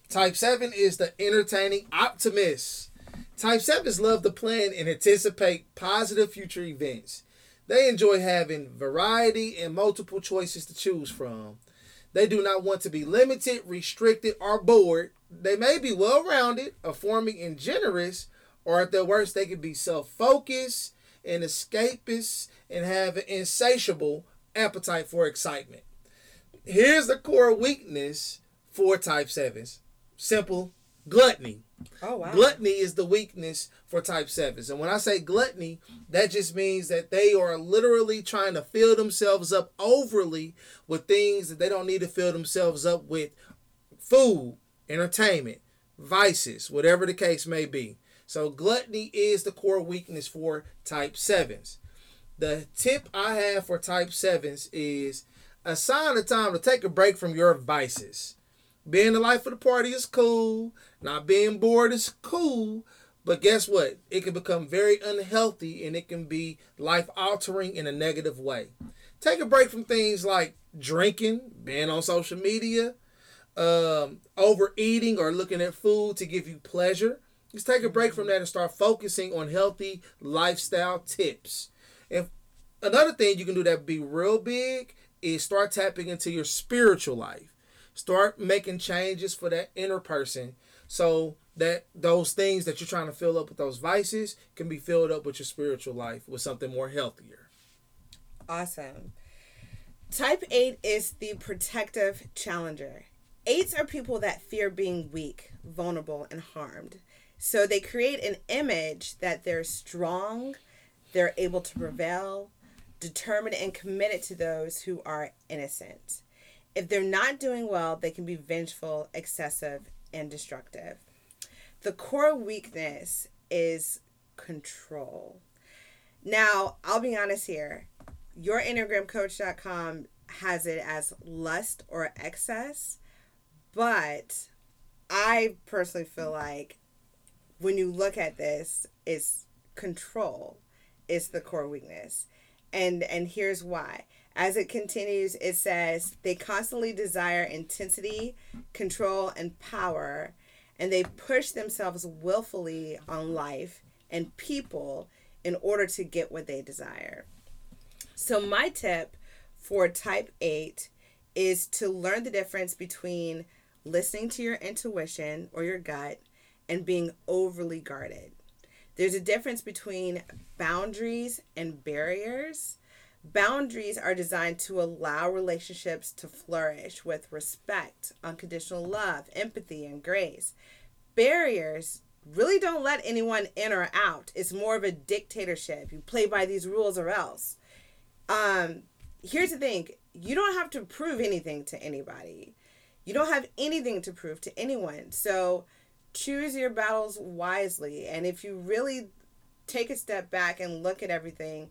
Type seven is the entertaining optimist. Type sevens love to plan and anticipate positive future events. They enjoy having variety and multiple choices to choose from. They do not want to be limited, restricted, or bored. They may be well-rounded, affirming, and generous, or at their worst, they could be self-focused and escapist and have an insatiable appetite for excitement. Here's the core weakness for type sevens. Simple, gluttony. Oh, wow. Gluttony is the weakness for type sevens. And when I say gluttony, that just means that they are literally trying to fill themselves up overly with things that they don't need to fill themselves up with. Food, entertainment, vices, whatever the case may be. So gluttony is the core weakness for type sevens. The tip I have for type sevens is assign the time to take a break from your vices. Being the life of the party is cool. Not being bored is cool. But guess what? It can become very unhealthy and it can be life-altering in a negative way. Take a break from things like drinking, being on social media, um, overeating or looking at food to give you pleasure. Just take a break from that and start focusing on healthy lifestyle tips. And another thing you can do that would be real big is start tapping into your spiritual life. Start making changes for that inner person so that those things that you're trying to fill up with those vices can be filled up with your spiritual life with something more healthier. Awesome. Type eight is the protective challenger. Eights are people that fear being weak, vulnerable, and harmed. So they create an image that they're strong, they're able to prevail, determined, and committed to those who are innocent. If they're not doing well, they can be vengeful, excessive, and destructive. The core weakness is control. Now, I'll be honest here. Your Enneagram Coach dot com has it as lust or excess, but I personally feel like when you look at this, it's control is the core weakness. And and here's why. As it continues, it says they constantly desire intensity, control, and power, and they push themselves willfully on life and people in order to get what they desire. So my tip for type eight is to learn the difference between listening to your intuition or your gut and being overly guarded. There's a difference between boundaries and barriers. Boundaries are designed to allow relationships to flourish with respect, unconditional love, empathy, and grace. Barriers really don't let anyone in or out. It's more of a dictatorship. You play by these rules or else. Um, here's the thing. You don't have to prove anything to anybody. You don't have anything to prove to anyone. So choose your battles wisely. And if you really take a step back and look at everything,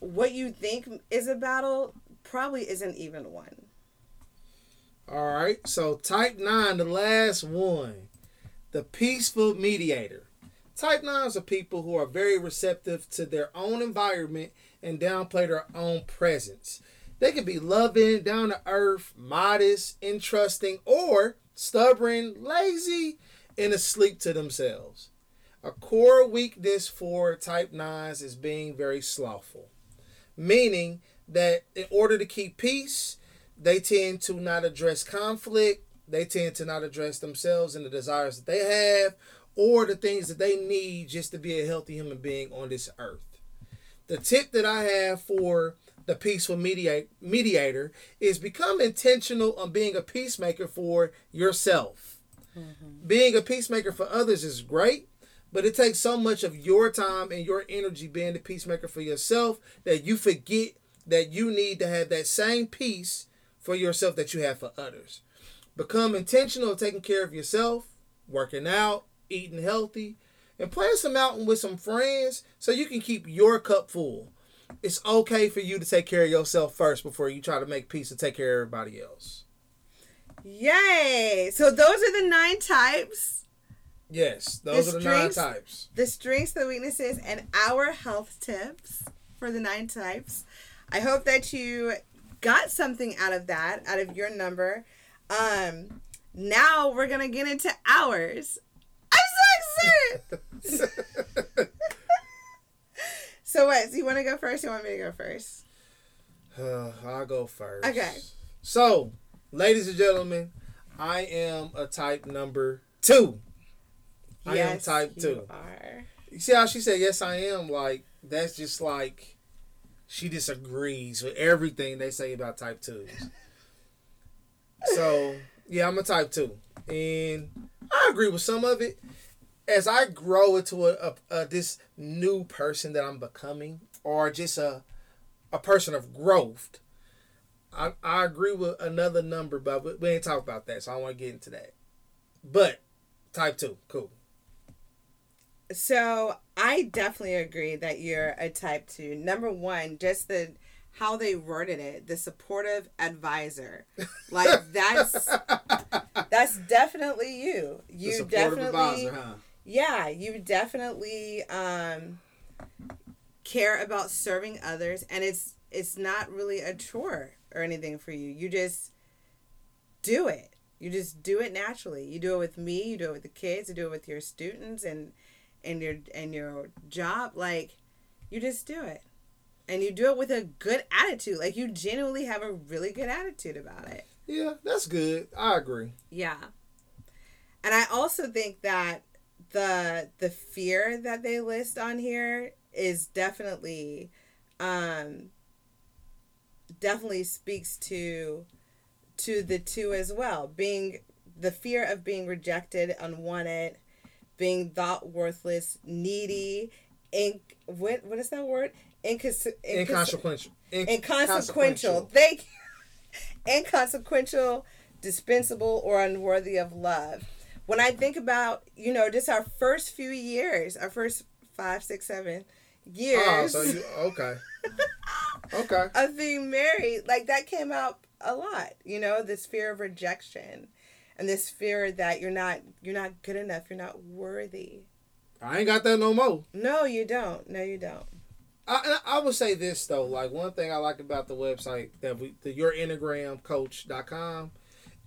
what you think is a battle probably isn't even one. All right. So type nine, the last one, the peaceful mediator. Type nines are people who are very receptive to their own environment and downplay their own presence. They can be loving, down to earth, modest, and trusting, or stubborn, lazy, and asleep to themselves. A core weakness for type nines is being very slothful, meaning that in order to keep peace, they tend to not address conflict, they tend to not address themselves and the desires that they have, or the things that they need just to be a healthy human being on this earth. The tip that I have for the peaceful mediate, mediator is become intentional on being a peacemaker for yourself. Mm-hmm. Being a peacemaker for others is great, but it takes so much of your time and your energy being the peacemaker for yourself that you forget that you need to have that same peace for yourself that you have for others. Become intentional of taking care of yourself, working out, eating healthy, and playing some mountain with some friends so you can keep your cup full. It's okay for you to take care of yourself first before you try to make peace and take care of everybody else. Yay! So those are the nine types. Yes, those the are the strengths, nine types. The strengths, the weaknesses, and our health tips for the nine types. I hope that you got something out of that, out of your number. Um, now we're going to get into ours. I'm so excited! So Wes, you want to go first or you want me to go first? Uh, I'll go first. Okay. So, ladies and gentlemen, I am a type number two. I yes, am type two. You are. You see how she said, yes, I am? Like, that's just like, she disagrees with everything they say about type twos. So, yeah, I'm a type two. And I agree with some of it. As I grow into a, a, a this new person that I'm becoming, or just a a person of growth, I, I agree with another number, but we ain't talk about that, so I don't want to get into that. But type two, cool. So I definitely agree that you're a type two. Number one, just the how they worded it, the supportive advisor, like that's that's definitely you. You the supportive definitely. Advisor, huh? Yeah, you definitely um, care about serving others, and it's it's not really a chore or anything for you. You just do it. You just do it naturally. You do it with me, you do it with the kids, you do it with your students and and your and your job. Like, you just do it. And you do it with a good attitude. Like, you genuinely have a really good attitude about it. Yeah, that's good. I agree. Yeah. And I also think that the the fear that they list on here is definitely um definitely speaks to to the two as well. Being the fear of being rejected, unwanted, being thought worthless, needy, inc what what is that word? Incons- incons- inconsequential. Inconsequential. Inconsequential. Thank you. Inconsequential, dispensable, or unworthy of love. When I think about, you know, just our first few years, our first five, six, seven years. Oh, so you, okay. Okay. Of being married, like, that came out a lot, you know, this fear of rejection and this fear that you're not, you're not good enough, you're not worthy. I ain't got that no more. No, you don't. No, you don't. I, I would say this, though. Like, one thing I like about the website, that we, the your enneagram coach dot com,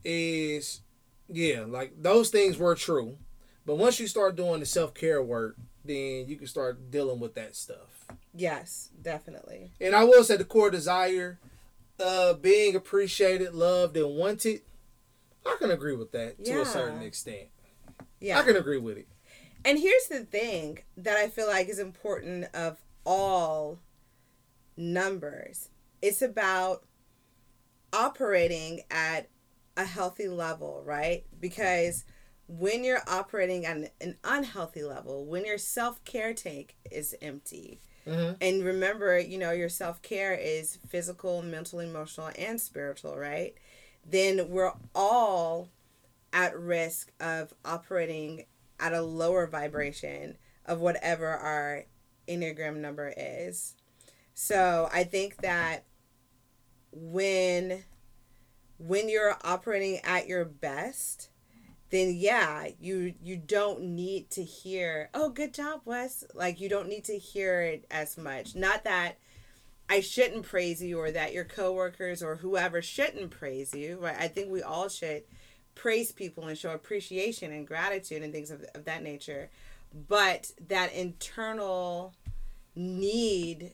is, yeah, like, those things were true. But once you start doing the self-care work, then you can start dealing with that stuff. Yes, definitely. And I will say the core desire, uh, being appreciated, loved, and wanted, I can agree with that yeah. to a certain extent. Yeah. I can agree with it. And here's the thing that I feel like is important of all numbers. It's about operating at a healthy level, right? Because when you're operating at an unhealthy level, when your self-care tank is empty, mm-hmm. and remember, you know, your self-care is physical, mental, emotional, and spiritual, right? Then we're all at risk of operating at a lower vibration of whatever our Enneagram number is. So I think that when when you're operating at your best, then yeah, you you don't need to hear, oh, good job, Wes. Like, you don't need to hear it as much. Not that I shouldn't praise you or that your coworkers or whoever shouldn't praise you, right? I think we all should praise people and show appreciation and gratitude and things of, of that nature. But that internal need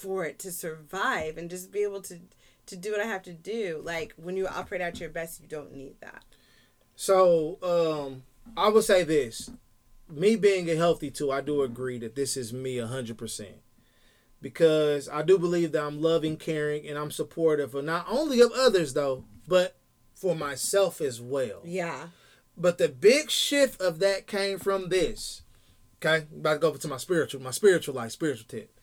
for it to survive and just be able to, to do what I have to do. Like, when you operate at your best, you don't need that. So, um, I would say this. Me being a healthy two, I do agree that this is me one hundred percent. Because I do believe that I'm loving, caring, and I'm supportive of not only of others, though, but for myself as well. Yeah. But the big shift of that came from this. Okay? I'm about to go to my spiritual, my spiritual life, spiritual tip.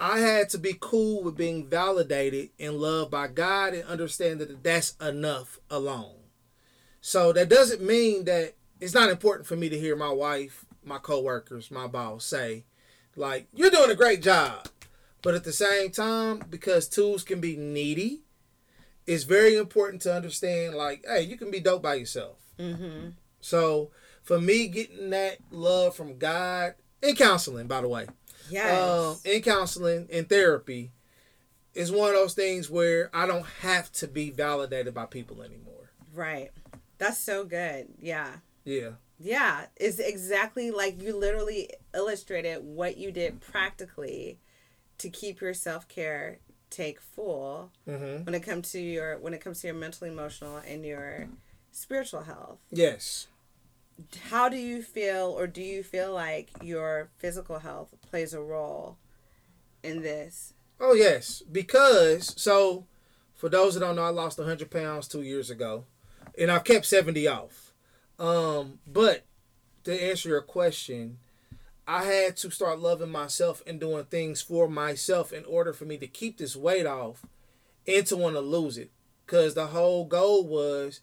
I had to be cool with being validated and loved by God and understand that that's enough alone. So that doesn't mean that it's not important for me to hear my wife, my coworkers, my boss say, like, you're doing a great job. But at the same time, because twos can be needy, it's very important to understand, like, hey, you can be dope by yourself. Mm-hmm. So for me, getting that love from God in counseling, by the way, yes, um, in counseling and therapy is one of those things where I don't have to be validated by people anymore. Right. That's so good. Yeah. Yeah. Yeah. It's exactly like you literally illustrated what you did practically to keep your self-care tank full, mm-hmm. when it comes to your, when it comes to your mental, emotional, and your spiritual health. Yes. How do you feel, or do you feel like your physical health plays a role in this? Oh, yes. Because, so, for those that don't know, I lost one hundred pounds two years ago, and I've kept seventy off. Um, but, to answer your question, I had to start loving myself and doing things for myself in order for me to keep this weight off and to want to lose it. Because the whole goal was,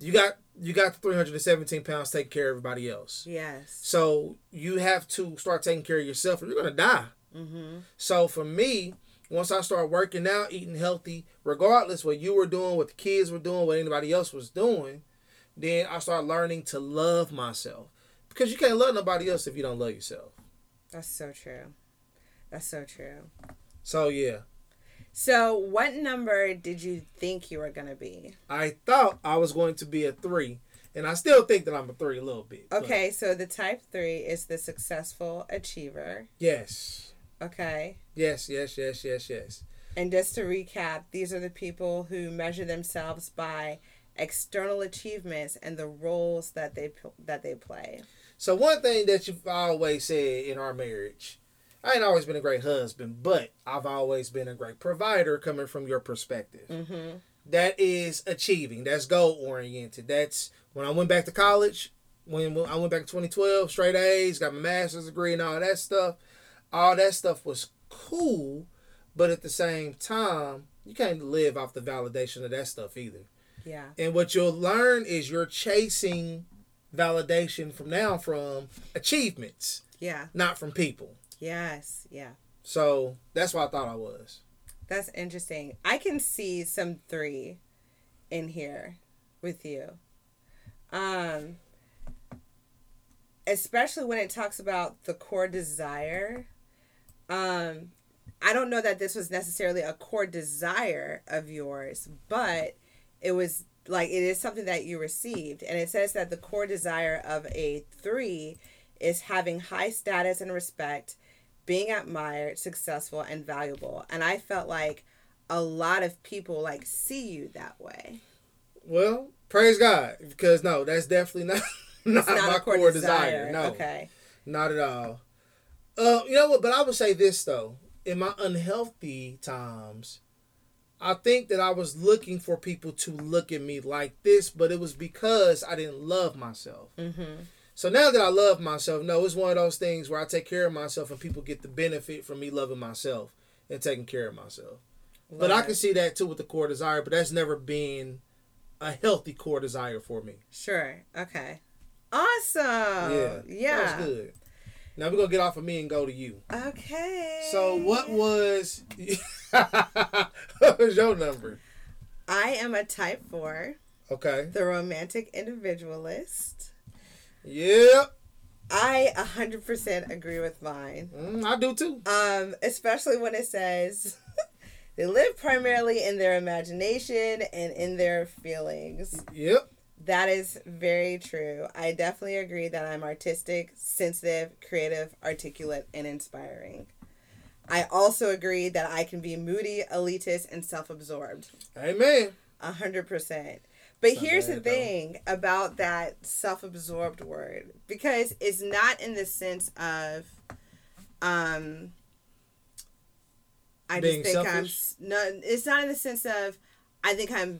You got you got the three hundred seventeen pounds taking care of everybody else. Yes. So you have to start taking care of yourself or you're going to die. Mm-hmm. So for me, once I start working out, eating healthy, regardless what you were doing, what the kids were doing, what anybody else was doing, then I start learning to love myself. Because you can't love nobody else if you don't love yourself. That's so true. That's so true. So, yeah. So what number did you think you were going to be? I thought I was going to be a three. And I still think that I'm a three a little bit. Okay, but. So the type three is the successful achiever. Yes. Okay. Yes, yes, yes, yes, yes. And just to recap, these are the people who measure themselves by external achievements and the roles that they that they play. So one thing that you've always said in our marriage, I ain't always been a great husband, but I've always been a great provider coming from your perspective. Mm-hmm. That is achieving. That's goal-oriented. That's when I went back to college, when, when I went back in twenty twelve, straight A's, got my master's degree and all that stuff. All that stuff was cool, but at the same time, you can't live off the validation of that stuff either. Yeah. And what you'll learn is you're chasing validation from now from achievements. Yeah. Not from people. Yes, yeah. So that's what I thought I was. That's interesting. I can see some three in here with you. Um, especially when it talks about the core desire. Um, I don't know that this was necessarily a core desire of yours, but it was like, it is something that you received. And it says that the core desire of a three is having high status and respect, being admired, successful, and valuable. And I felt like a lot of people, like, see you that way. Well, praise God. Because, no, that's definitely not, not, not my core, core desire. desire. No. Okay. Not at all. Uh, you know what? But I would say this, though. In my unhealthy times, I think that I was looking for people to look at me like this, but it was because I didn't love myself. Mm-hmm. So now that I love myself, no, it's one of those things where I take care of myself and people get the benefit from me loving myself and taking care of myself. Love but it. I can see that too with the core desire, but that's never been a healthy core desire for me. Sure. Okay. Awesome. Yeah. Yeah. That was good. Now we're going to get off of me and go to you. Okay. So what was, what was your number? I am a type four. Okay. The romantic individualist. Yeah. I one hundred percent agree with mine. Mm, I do too. Um, especially when it says they live primarily in their imagination and in their feelings. Yep. That is very true. I definitely agree that I'm artistic, sensitive, creative, articulate, and inspiring. I also agree that I can be moody, elitist, and self-absorbed. Amen. one hundred percent. But Sounds here's bad, the thing though. About that self-absorbed word, because it's not in the sense of, um, I Being just think selfish? I'm no. It's not in the sense of I think I'm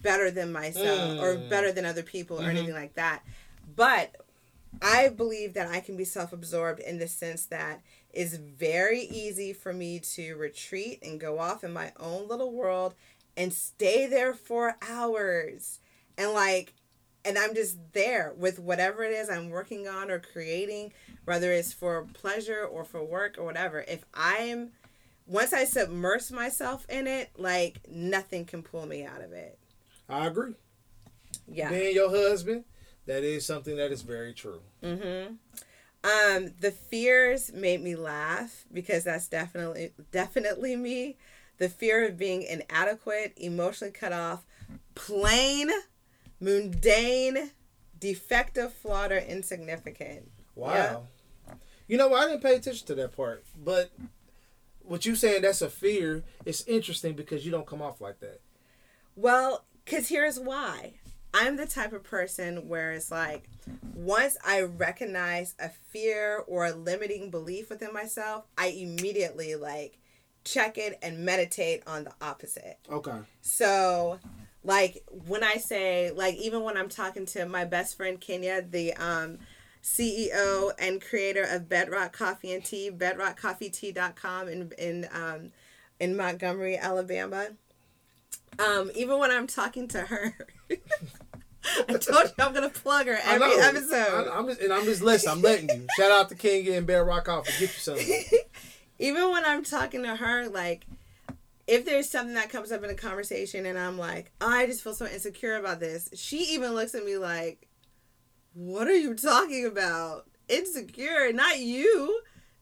better than myself mm. or better than other people mm-hmm. or anything like that. But I believe that I can be self-absorbed in the sense that it's very easy for me to retreat and go off in my own little world and stay there for hours. And like, and I'm just there with whatever it is I'm working on or creating, whether it's for pleasure or for work or whatever. If I'm, once I submerge myself in it, like nothing can pull me out of it. I agree. Yeah. Being your husband, that is something that is very true. Mm-hmm. Um, the fears made me laugh because that's definitely, definitely me. The fear of being inadequate, emotionally cut off, plain, mundane, defective, flawed, or insignificant. Wow. Yep. You know, I didn't pay attention to that part. But what you saying, that's a fear, it's interesting because you don't come off like that. Well, because here's why. I'm the type of person where it's like, once I recognize a fear or a limiting belief within myself, I immediately, like, check it and meditate on the opposite. Okay. So, like, when I say, like, even when I'm talking to my best friend, Kenya, the um, C E O and creator of Bedrock Coffee and Tea, bedrock coffee tea dot com in, in, um, in Montgomery, Alabama. Um, even when I'm talking to her, I told you I'm going to plug her every I know. episode. I, I'm just, and I'm just listening. I'm letting you. Shout out to Kenya and Bedrock Coffee. Get you something. Even when I'm talking to her, like, if there's something that comes up in a conversation and I'm like, oh, I just feel so insecure about this, she even looks at me like, what are you talking about? Insecure, not you.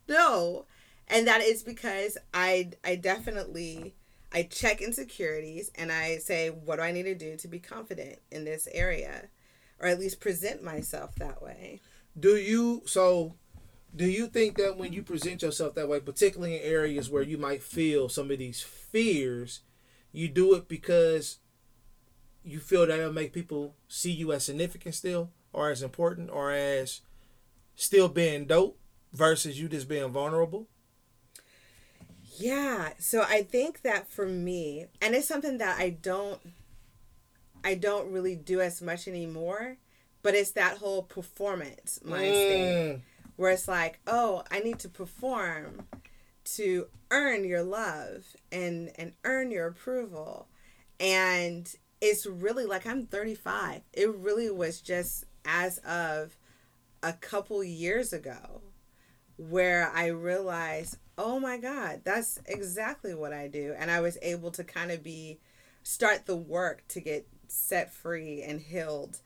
No. And that is because I I definitely I check insecurities and I say, what do I need to do to be confident in this area? Or at least present myself that way. Do you, so do you think that when you present yourself that way, particularly in areas where you might feel some of these fears, you do it because you feel that it'll make people see you as significant still, or as important, or as still being dope, versus you just being vulnerable? Yeah. So I think that for me, and it's something that I don't, I don't really do as much anymore, but it's that whole performance mindset mm. where it's like, oh, I need to perform to earn your love and, and earn your approval. And it's really like, I'm thirty-five. It really was just as of a couple years ago where I realized, oh my God, that's exactly what I do. And I was able to kind of be, start the work to get set free and healed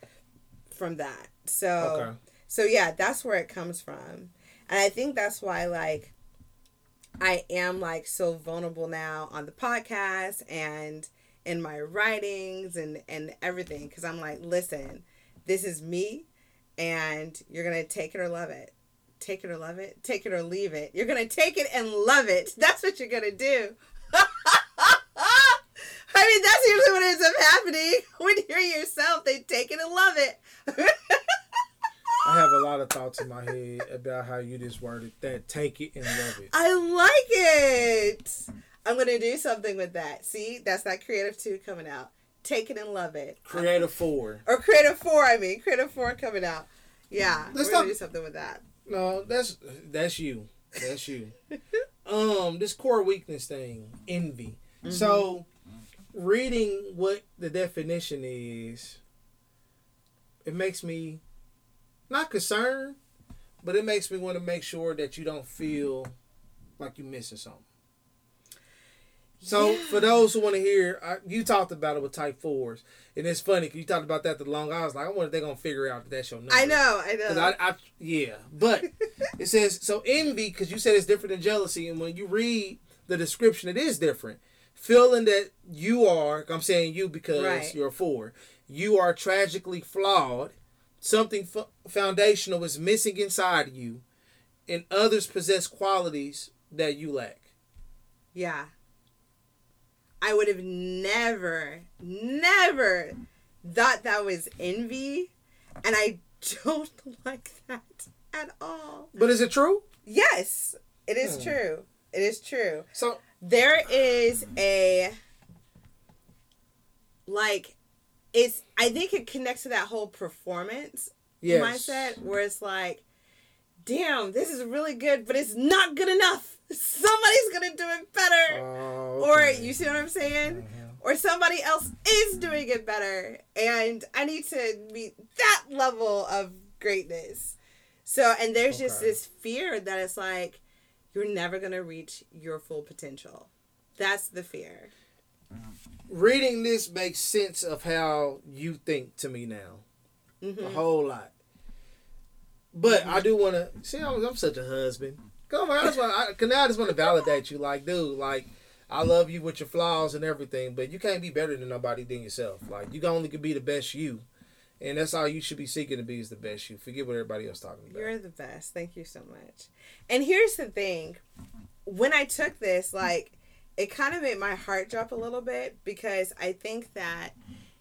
from that. So, okay. so yeah, that's where it comes from. And I think that's why, like, I am, like, so vulnerable now on the podcast and in my writings and, and everything. Because I'm like, listen, this is me and you're going to take it or love it. Take it or love it. Take it or leave it. You're going to take it and love it. That's what you're going to do. I mean, that's usually what ends up happening when you're yourself. They take it and love it. I have a lot of thoughts in my head about how you just worded that. Take it and love it. I like it. I'm going to do something with that. See, that's that creative two coming out. Take it and love it. Creative four. Or creative four, I mean. Creative four coming out. Yeah. Let's we're going to do something with that. No, that's, that's you. That's you. um, This core weakness thing, envy. Mm-hmm. So, reading what the definition is, it makes me not concerned, but it makes me want to make sure that you don't feel like you're missing something. So yeah. For those who want to hear, I, you talked about it with type fours, and it's funny because you talked about that the long I was like, I wonder if they're gonna figure out that that's your number. I know, I know. I, I, yeah, but it says so envy because you said it's different than jealousy, and when you read the description, it is different. Feeling that you are, I'm saying you because right. You're a four, you are tragically flawed, something f- foundational is missing inside of you, and others possess qualities that you lack. Yeah. I would have never, never thought that was envy, and I don't like that at all. But is it true? Yes, it is hmm. true. It is true. So... There is a, like, it's, I think it connects to that whole performance yes. mindset where it's like, damn, this is really good, but it's not good enough. Somebody's going to do it better. Oh, okay. Or, you see what I'm saying? Mm-hmm. Or somebody else is doing it better. And I need to meet that level of greatness. So, and there's okay. just this fear that it's like, you're never going to reach your full potential. That's the fear. Reading this makes sense of how you think to me now. Mm-hmm. A whole lot. But mm-hmm. I do want to... See, I'm, I'm such a husband. Come on, I just want to... Now I just want to validate you. Like, dude, like, I love you with your flaws and everything, but you can't be better than nobody than yourself. Like, you only can be the best you. And that's all you should be seeking to be is the best you. Forget what everybody else talking about. You're the best. Thank you so much. And here's the thing. When I took this, like, it kind of made my heart drop a little bit because I think that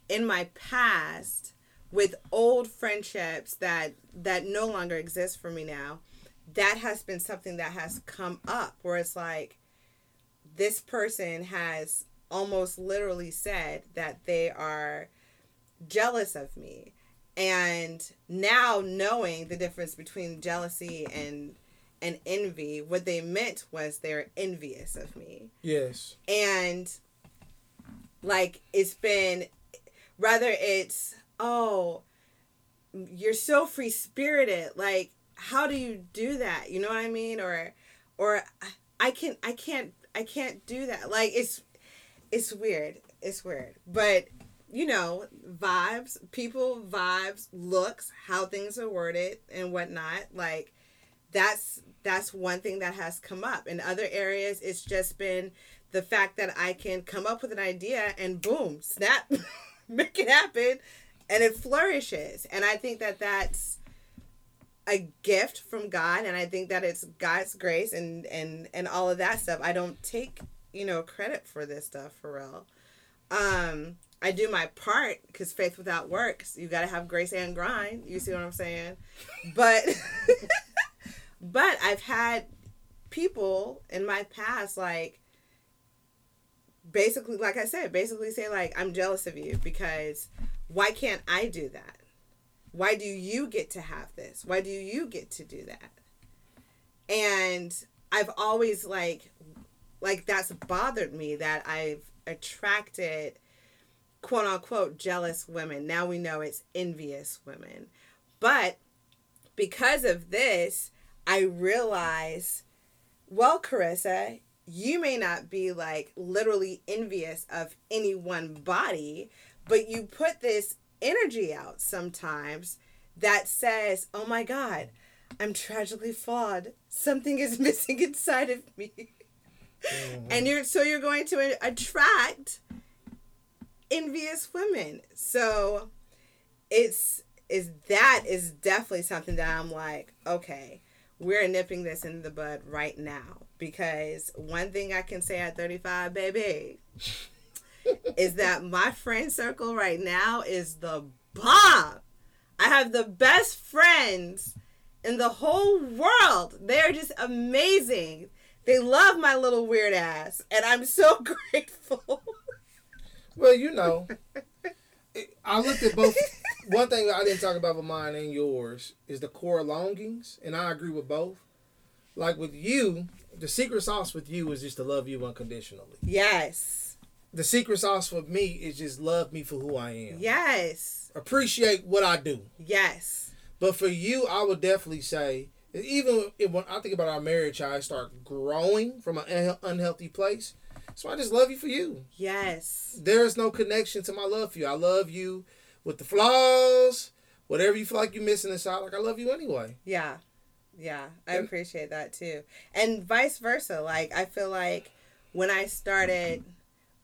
in my past with old friendships that, that no longer exist for me now, that has been something that has come up where it's like this person has almost literally said that they are jealous of me, and now knowing the difference between jealousy and and envy, what they meant was they're envious of me. Yes. And like it's been rather it's oh you're so free spirited, like how do you do that, you know what I mean, or or I can I can't I can't do that, like it's it's weird it's weird but you know, vibes, people, vibes, looks, how things are worded and whatnot. Like, that's that's one thing that has come up. In other areas, it's just been the fact that I can come up with an idea and boom, snap, make it happen, and it flourishes. And I think that that's a gift from God, and I think that it's God's grace and, and, and all of that stuff. I don't take, you know, credit for this stuff, for real. Um, I do my part, because faith without works, you got to have grace and grind. You see what I'm saying? But, but I've had people in my past, like, basically, like I said, basically say, like, I'm jealous of you because why can't I do that? Why do you get to have this? Why do you get to do that? And I've always, like, like, that's bothered me that I've attracted, quote unquote, jealous women. Now we know it's envious women. But because of this, I realize, well, Kharissa, you may not be, like, literally envious of any one body, but you put this energy out sometimes that says, oh my God, I'm tragically flawed. Something is missing inside of me. Mm-hmm. And you're so you're going to attract envious women. So it's is that is definitely something that I'm like, okay, we're nipping this in the bud right now. Because one thing I can say at thirty-five, baby, is that my friend circle right now is the bomb. I have the best friends in the whole world. They're just amazing. They love my little weird ass, and I'm so grateful. Well, you know, it, I looked at both. One thing I didn't talk about with mine and yours is the core longings, and I agree with both. Like with you, the secret sauce with you is just to love you unconditionally. Yes. The secret sauce for me is just love me for who I am. Yes. Appreciate what I do. Yes. But for you, I would definitely say, even if, when I think about our marriage, I start growing from an unhealthy place. So I just love you for you. Yes. There is no connection to my love for you. I love you with the flaws, whatever you feel like you're missing inside. Like, I love you anyway. Yeah. Yeah, I appreciate that too. And vice versa. Like, I feel like when I started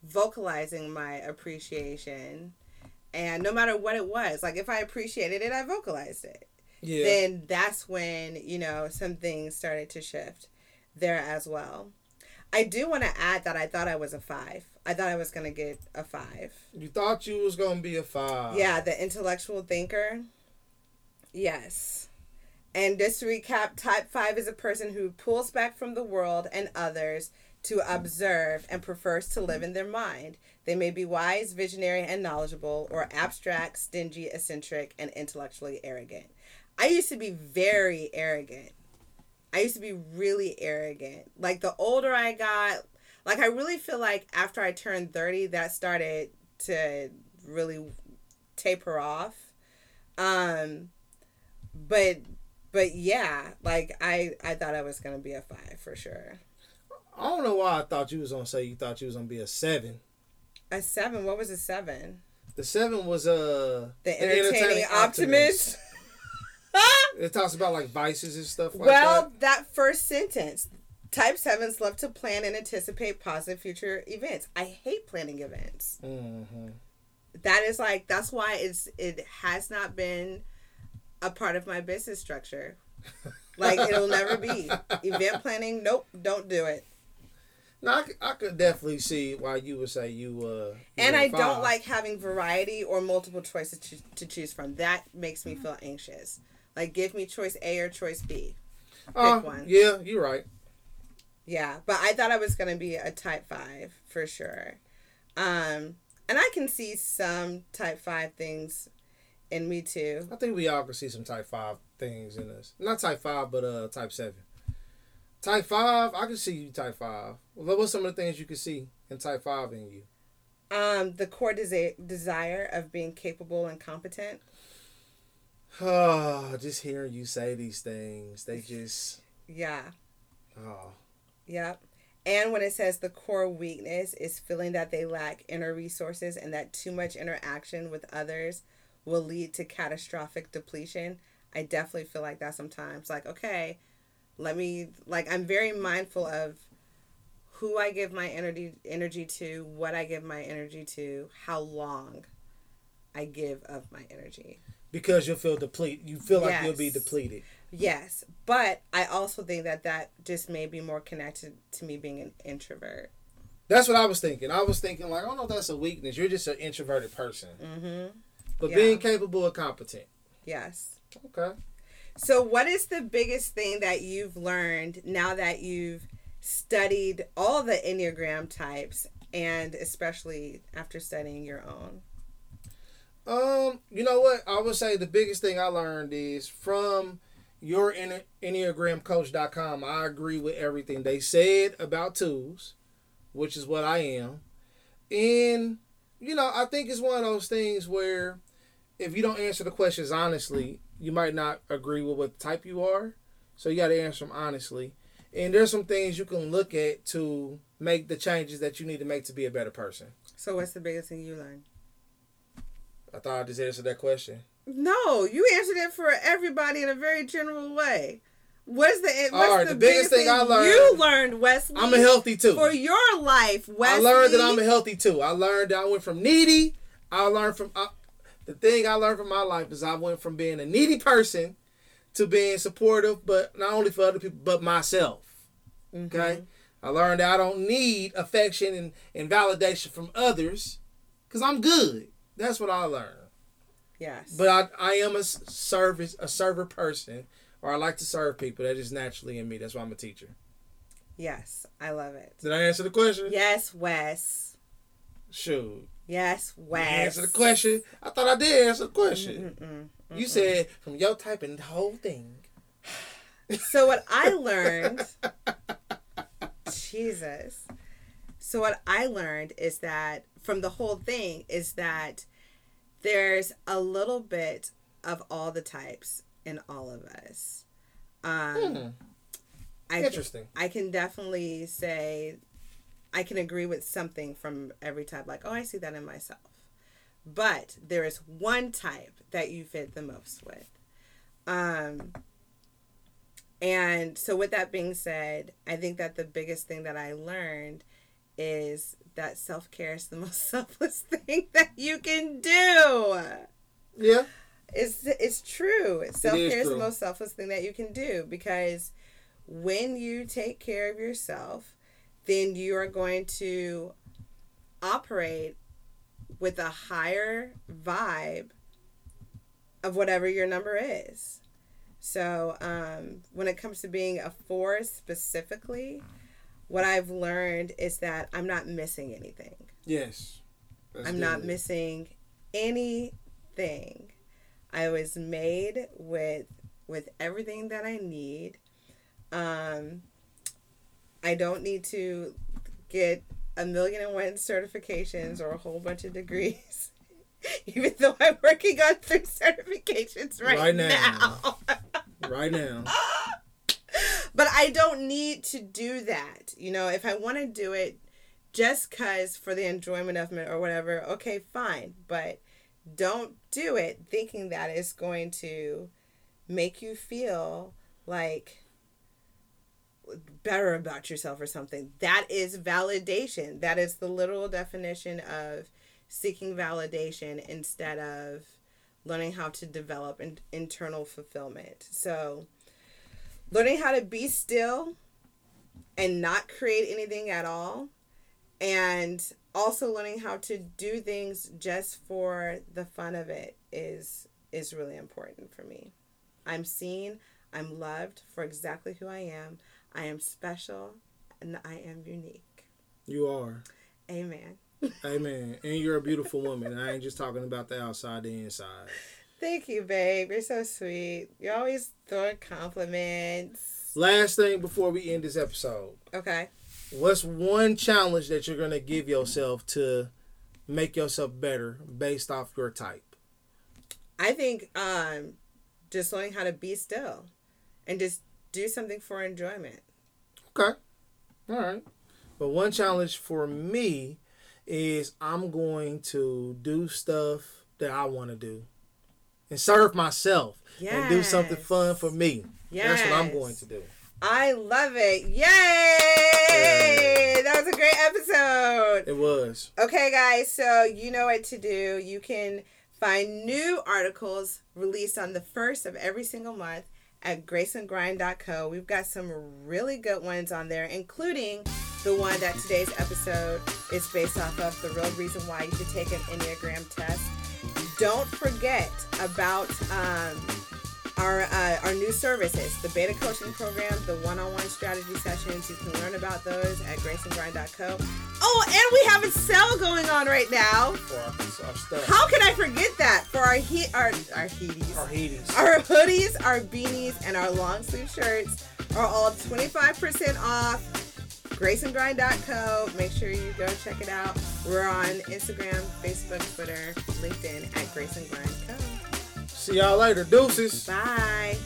vocalizing my appreciation, and no matter what it was, like, if I appreciated it, I vocalized it. Yeah. Then that's when, you know, some things started to shift there as well. I do want to add that I thought I was a five. I thought I was going to get a five. You thought you was going to be a five. Yeah, the intellectual thinker. Yes. And just to recap, type five is a person who pulls back from the world and others to observe and prefers to live in their mind. They may be wise, visionary, and knowledgeable, or abstract, stingy, eccentric, and intellectually arrogant. I used to be very arrogant. I used to be really arrogant. Like, the older I got, like, I really feel like after I turned thirty, that started to really taper off. Um, but... But yeah, like, I, I thought I was going to be a five for sure. I don't know why I thought you was going to say you thought you was going to be a seven. A seven? What was a seven? The seven was uh, the entertaining, entertaining optimist. optimist. It talks about, like, vices and stuff like well, that. Well, that first sentence. Type sevens love to plan and anticipate positive future events. I hate planning events. Mm-hmm. That is, like, that's why it's it has not been a part of my business structure. Like, it'll never be. Event planning, nope, don't do it. No, I, I could definitely see why you would say you uh you and I five. Don't like having variety or multiple choices to, to choose from. That makes me feel anxious. Like, give me choice A or choice B. Pick uh, one. Yeah, you're right. Yeah, but I thought I was going to be a type five for sure. Um, and I can see some type five things and me too. I think we all can see some type five things in us. Not type five, but uh, type seven. Type five, I can see you type five. Well, what's some of the things you can see in type five in you? Um, the core desi- desire of being capable and competent. Oh, just hearing you say these things, they just... Yeah. Oh. Yep. And when it says the core weakness is feeling that they lack inner resources and that too much interaction with others will lead to catastrophic depletion. I definitely feel like that sometimes. Like, okay, let me, like, I'm very mindful of who I give my energy energy to, what I give my energy to, how long I give of my energy. Because you'll feel depleted. You feel like yes. you'll be depleted. Yes. But I also think that that just may be more connected to me being an introvert. That's what I was thinking. I was thinking, like, I don't know if that's a weakness. You're just an introverted person. Mm-hmm. But yeah. being capable and competent. Yes. Okay. So what is the biggest thing that you've learned now that you've studied all the Enneagram types, and especially after studying your own? Um, you know what? I would say the biggest thing I learned is from your Enneagram Coach dot com. I agree with everything they said about twos, which is what I am. And, you know, I think it's one of those things where if you don't answer the questions honestly, you might not agree with what type you are. So you got to answer them honestly. And there's some things you can look at to make the changes that you need to make to be a better person. So what's the biggest thing you learned? I thought I just answered that question. No, you answered it for everybody in a very general way. What's the, what's right, the, the biggest, biggest thing, thing I learned? You learned, Wesley. I'm a healthy two. For your life, Wesley. I learned that I'm a healthy two. I learned that I went from needy. I learned from... I, the thing I learned from my life is I went from being a needy person to being supportive, but not only for other people, but myself. Mm-hmm. Okay? I learned that I don't need affection and, and validation from others because I'm good. That's what I learned. Yes. But I, I am a service, a server person, or I like to serve people. That is naturally in me. That's why I'm a teacher. Yes. I love it. Did I answer the question? Yes, Wes. Shoot. Yes, Wes. Answer the question. I thought I did answer the question. Mm-mm, mm-mm. You said from your type and the whole thing. So what I learned, Jesus. So what I learned is that from the whole thing is that there's a little bit of all the types in all of us. Um, hmm. I Interesting. Can, I can definitely say I can agree with something from every type. Like, oh, I see that in myself. But there is one type that you fit the most with. Um, and so with that being said, I think that the biggest thing that I learned is that self-care is the most selfless thing that you can do. Yeah. It's, it's true. Self-care is the most selfless thing that you can do, because when you take care of yourself, then you are going to operate with a higher vibe of whatever your number is. So um, when it comes to being a four specifically, what I've learned is that I'm not missing anything. Yes. I'm good. Not missing anything. I was made with with everything that I need. Um, I don't need to get a million and one certifications or a whole bunch of degrees, even though I'm working on three certifications right, right now. now. Right now. But I don't need to do that. You know, if I want to do it just because for the enjoyment of it or whatever, okay, fine. But don't do it thinking that it's going to make you feel like better about yourself or something. That is validation. That is the literal definition of seeking validation instead of learning how to develop an internal fulfillment. So... learning how to be still and not create anything at all. And also learning how to do things just for the fun of it is is really important for me. I'm seen, I'm loved for exactly who I am. I am special and I am unique. You are. Amen. Amen. And you're a beautiful woman. I ain't just talking about the outside, the inside. Thank you, babe. You're so sweet. You're always throwing compliments. Last thing before we end this episode. Okay. What's one challenge that you're going to give yourself to make yourself better based off your type? I think um, just learning how to be still and just do something for enjoyment. Okay. All right. But one challenge for me is I'm going to do stuff that I want to do. And serve myself. Yes. And do something fun for me. Yes. That's what I'm going to do. I love it. Yay! Yeah. That was a great episode. It was. Okay, guys, so you know what to do. You can find new articles released on the first of every single month at grace and grind dot co. We've got some really good ones on there, including the one that today's episode is based off of, the real reason why you should take an Enneagram test. Don't forget about um, our uh, our new services, the beta coaching program, the one-on-one strategy sessions. You can learn about those at grace and grind dot co. Oh, and we have a sale going on right now. For our, our stuff. How can I forget that? For our he- our our heaties. Our heaties. Our hoodies, our beanies, and our long sleeve shirts are all twenty-five percent off. grace and grind dot co. Make sure you go check it out. We're on Instagram, Facebook, Twitter, LinkedIn at grace and grind co. See y'all later. Deuces. Bye.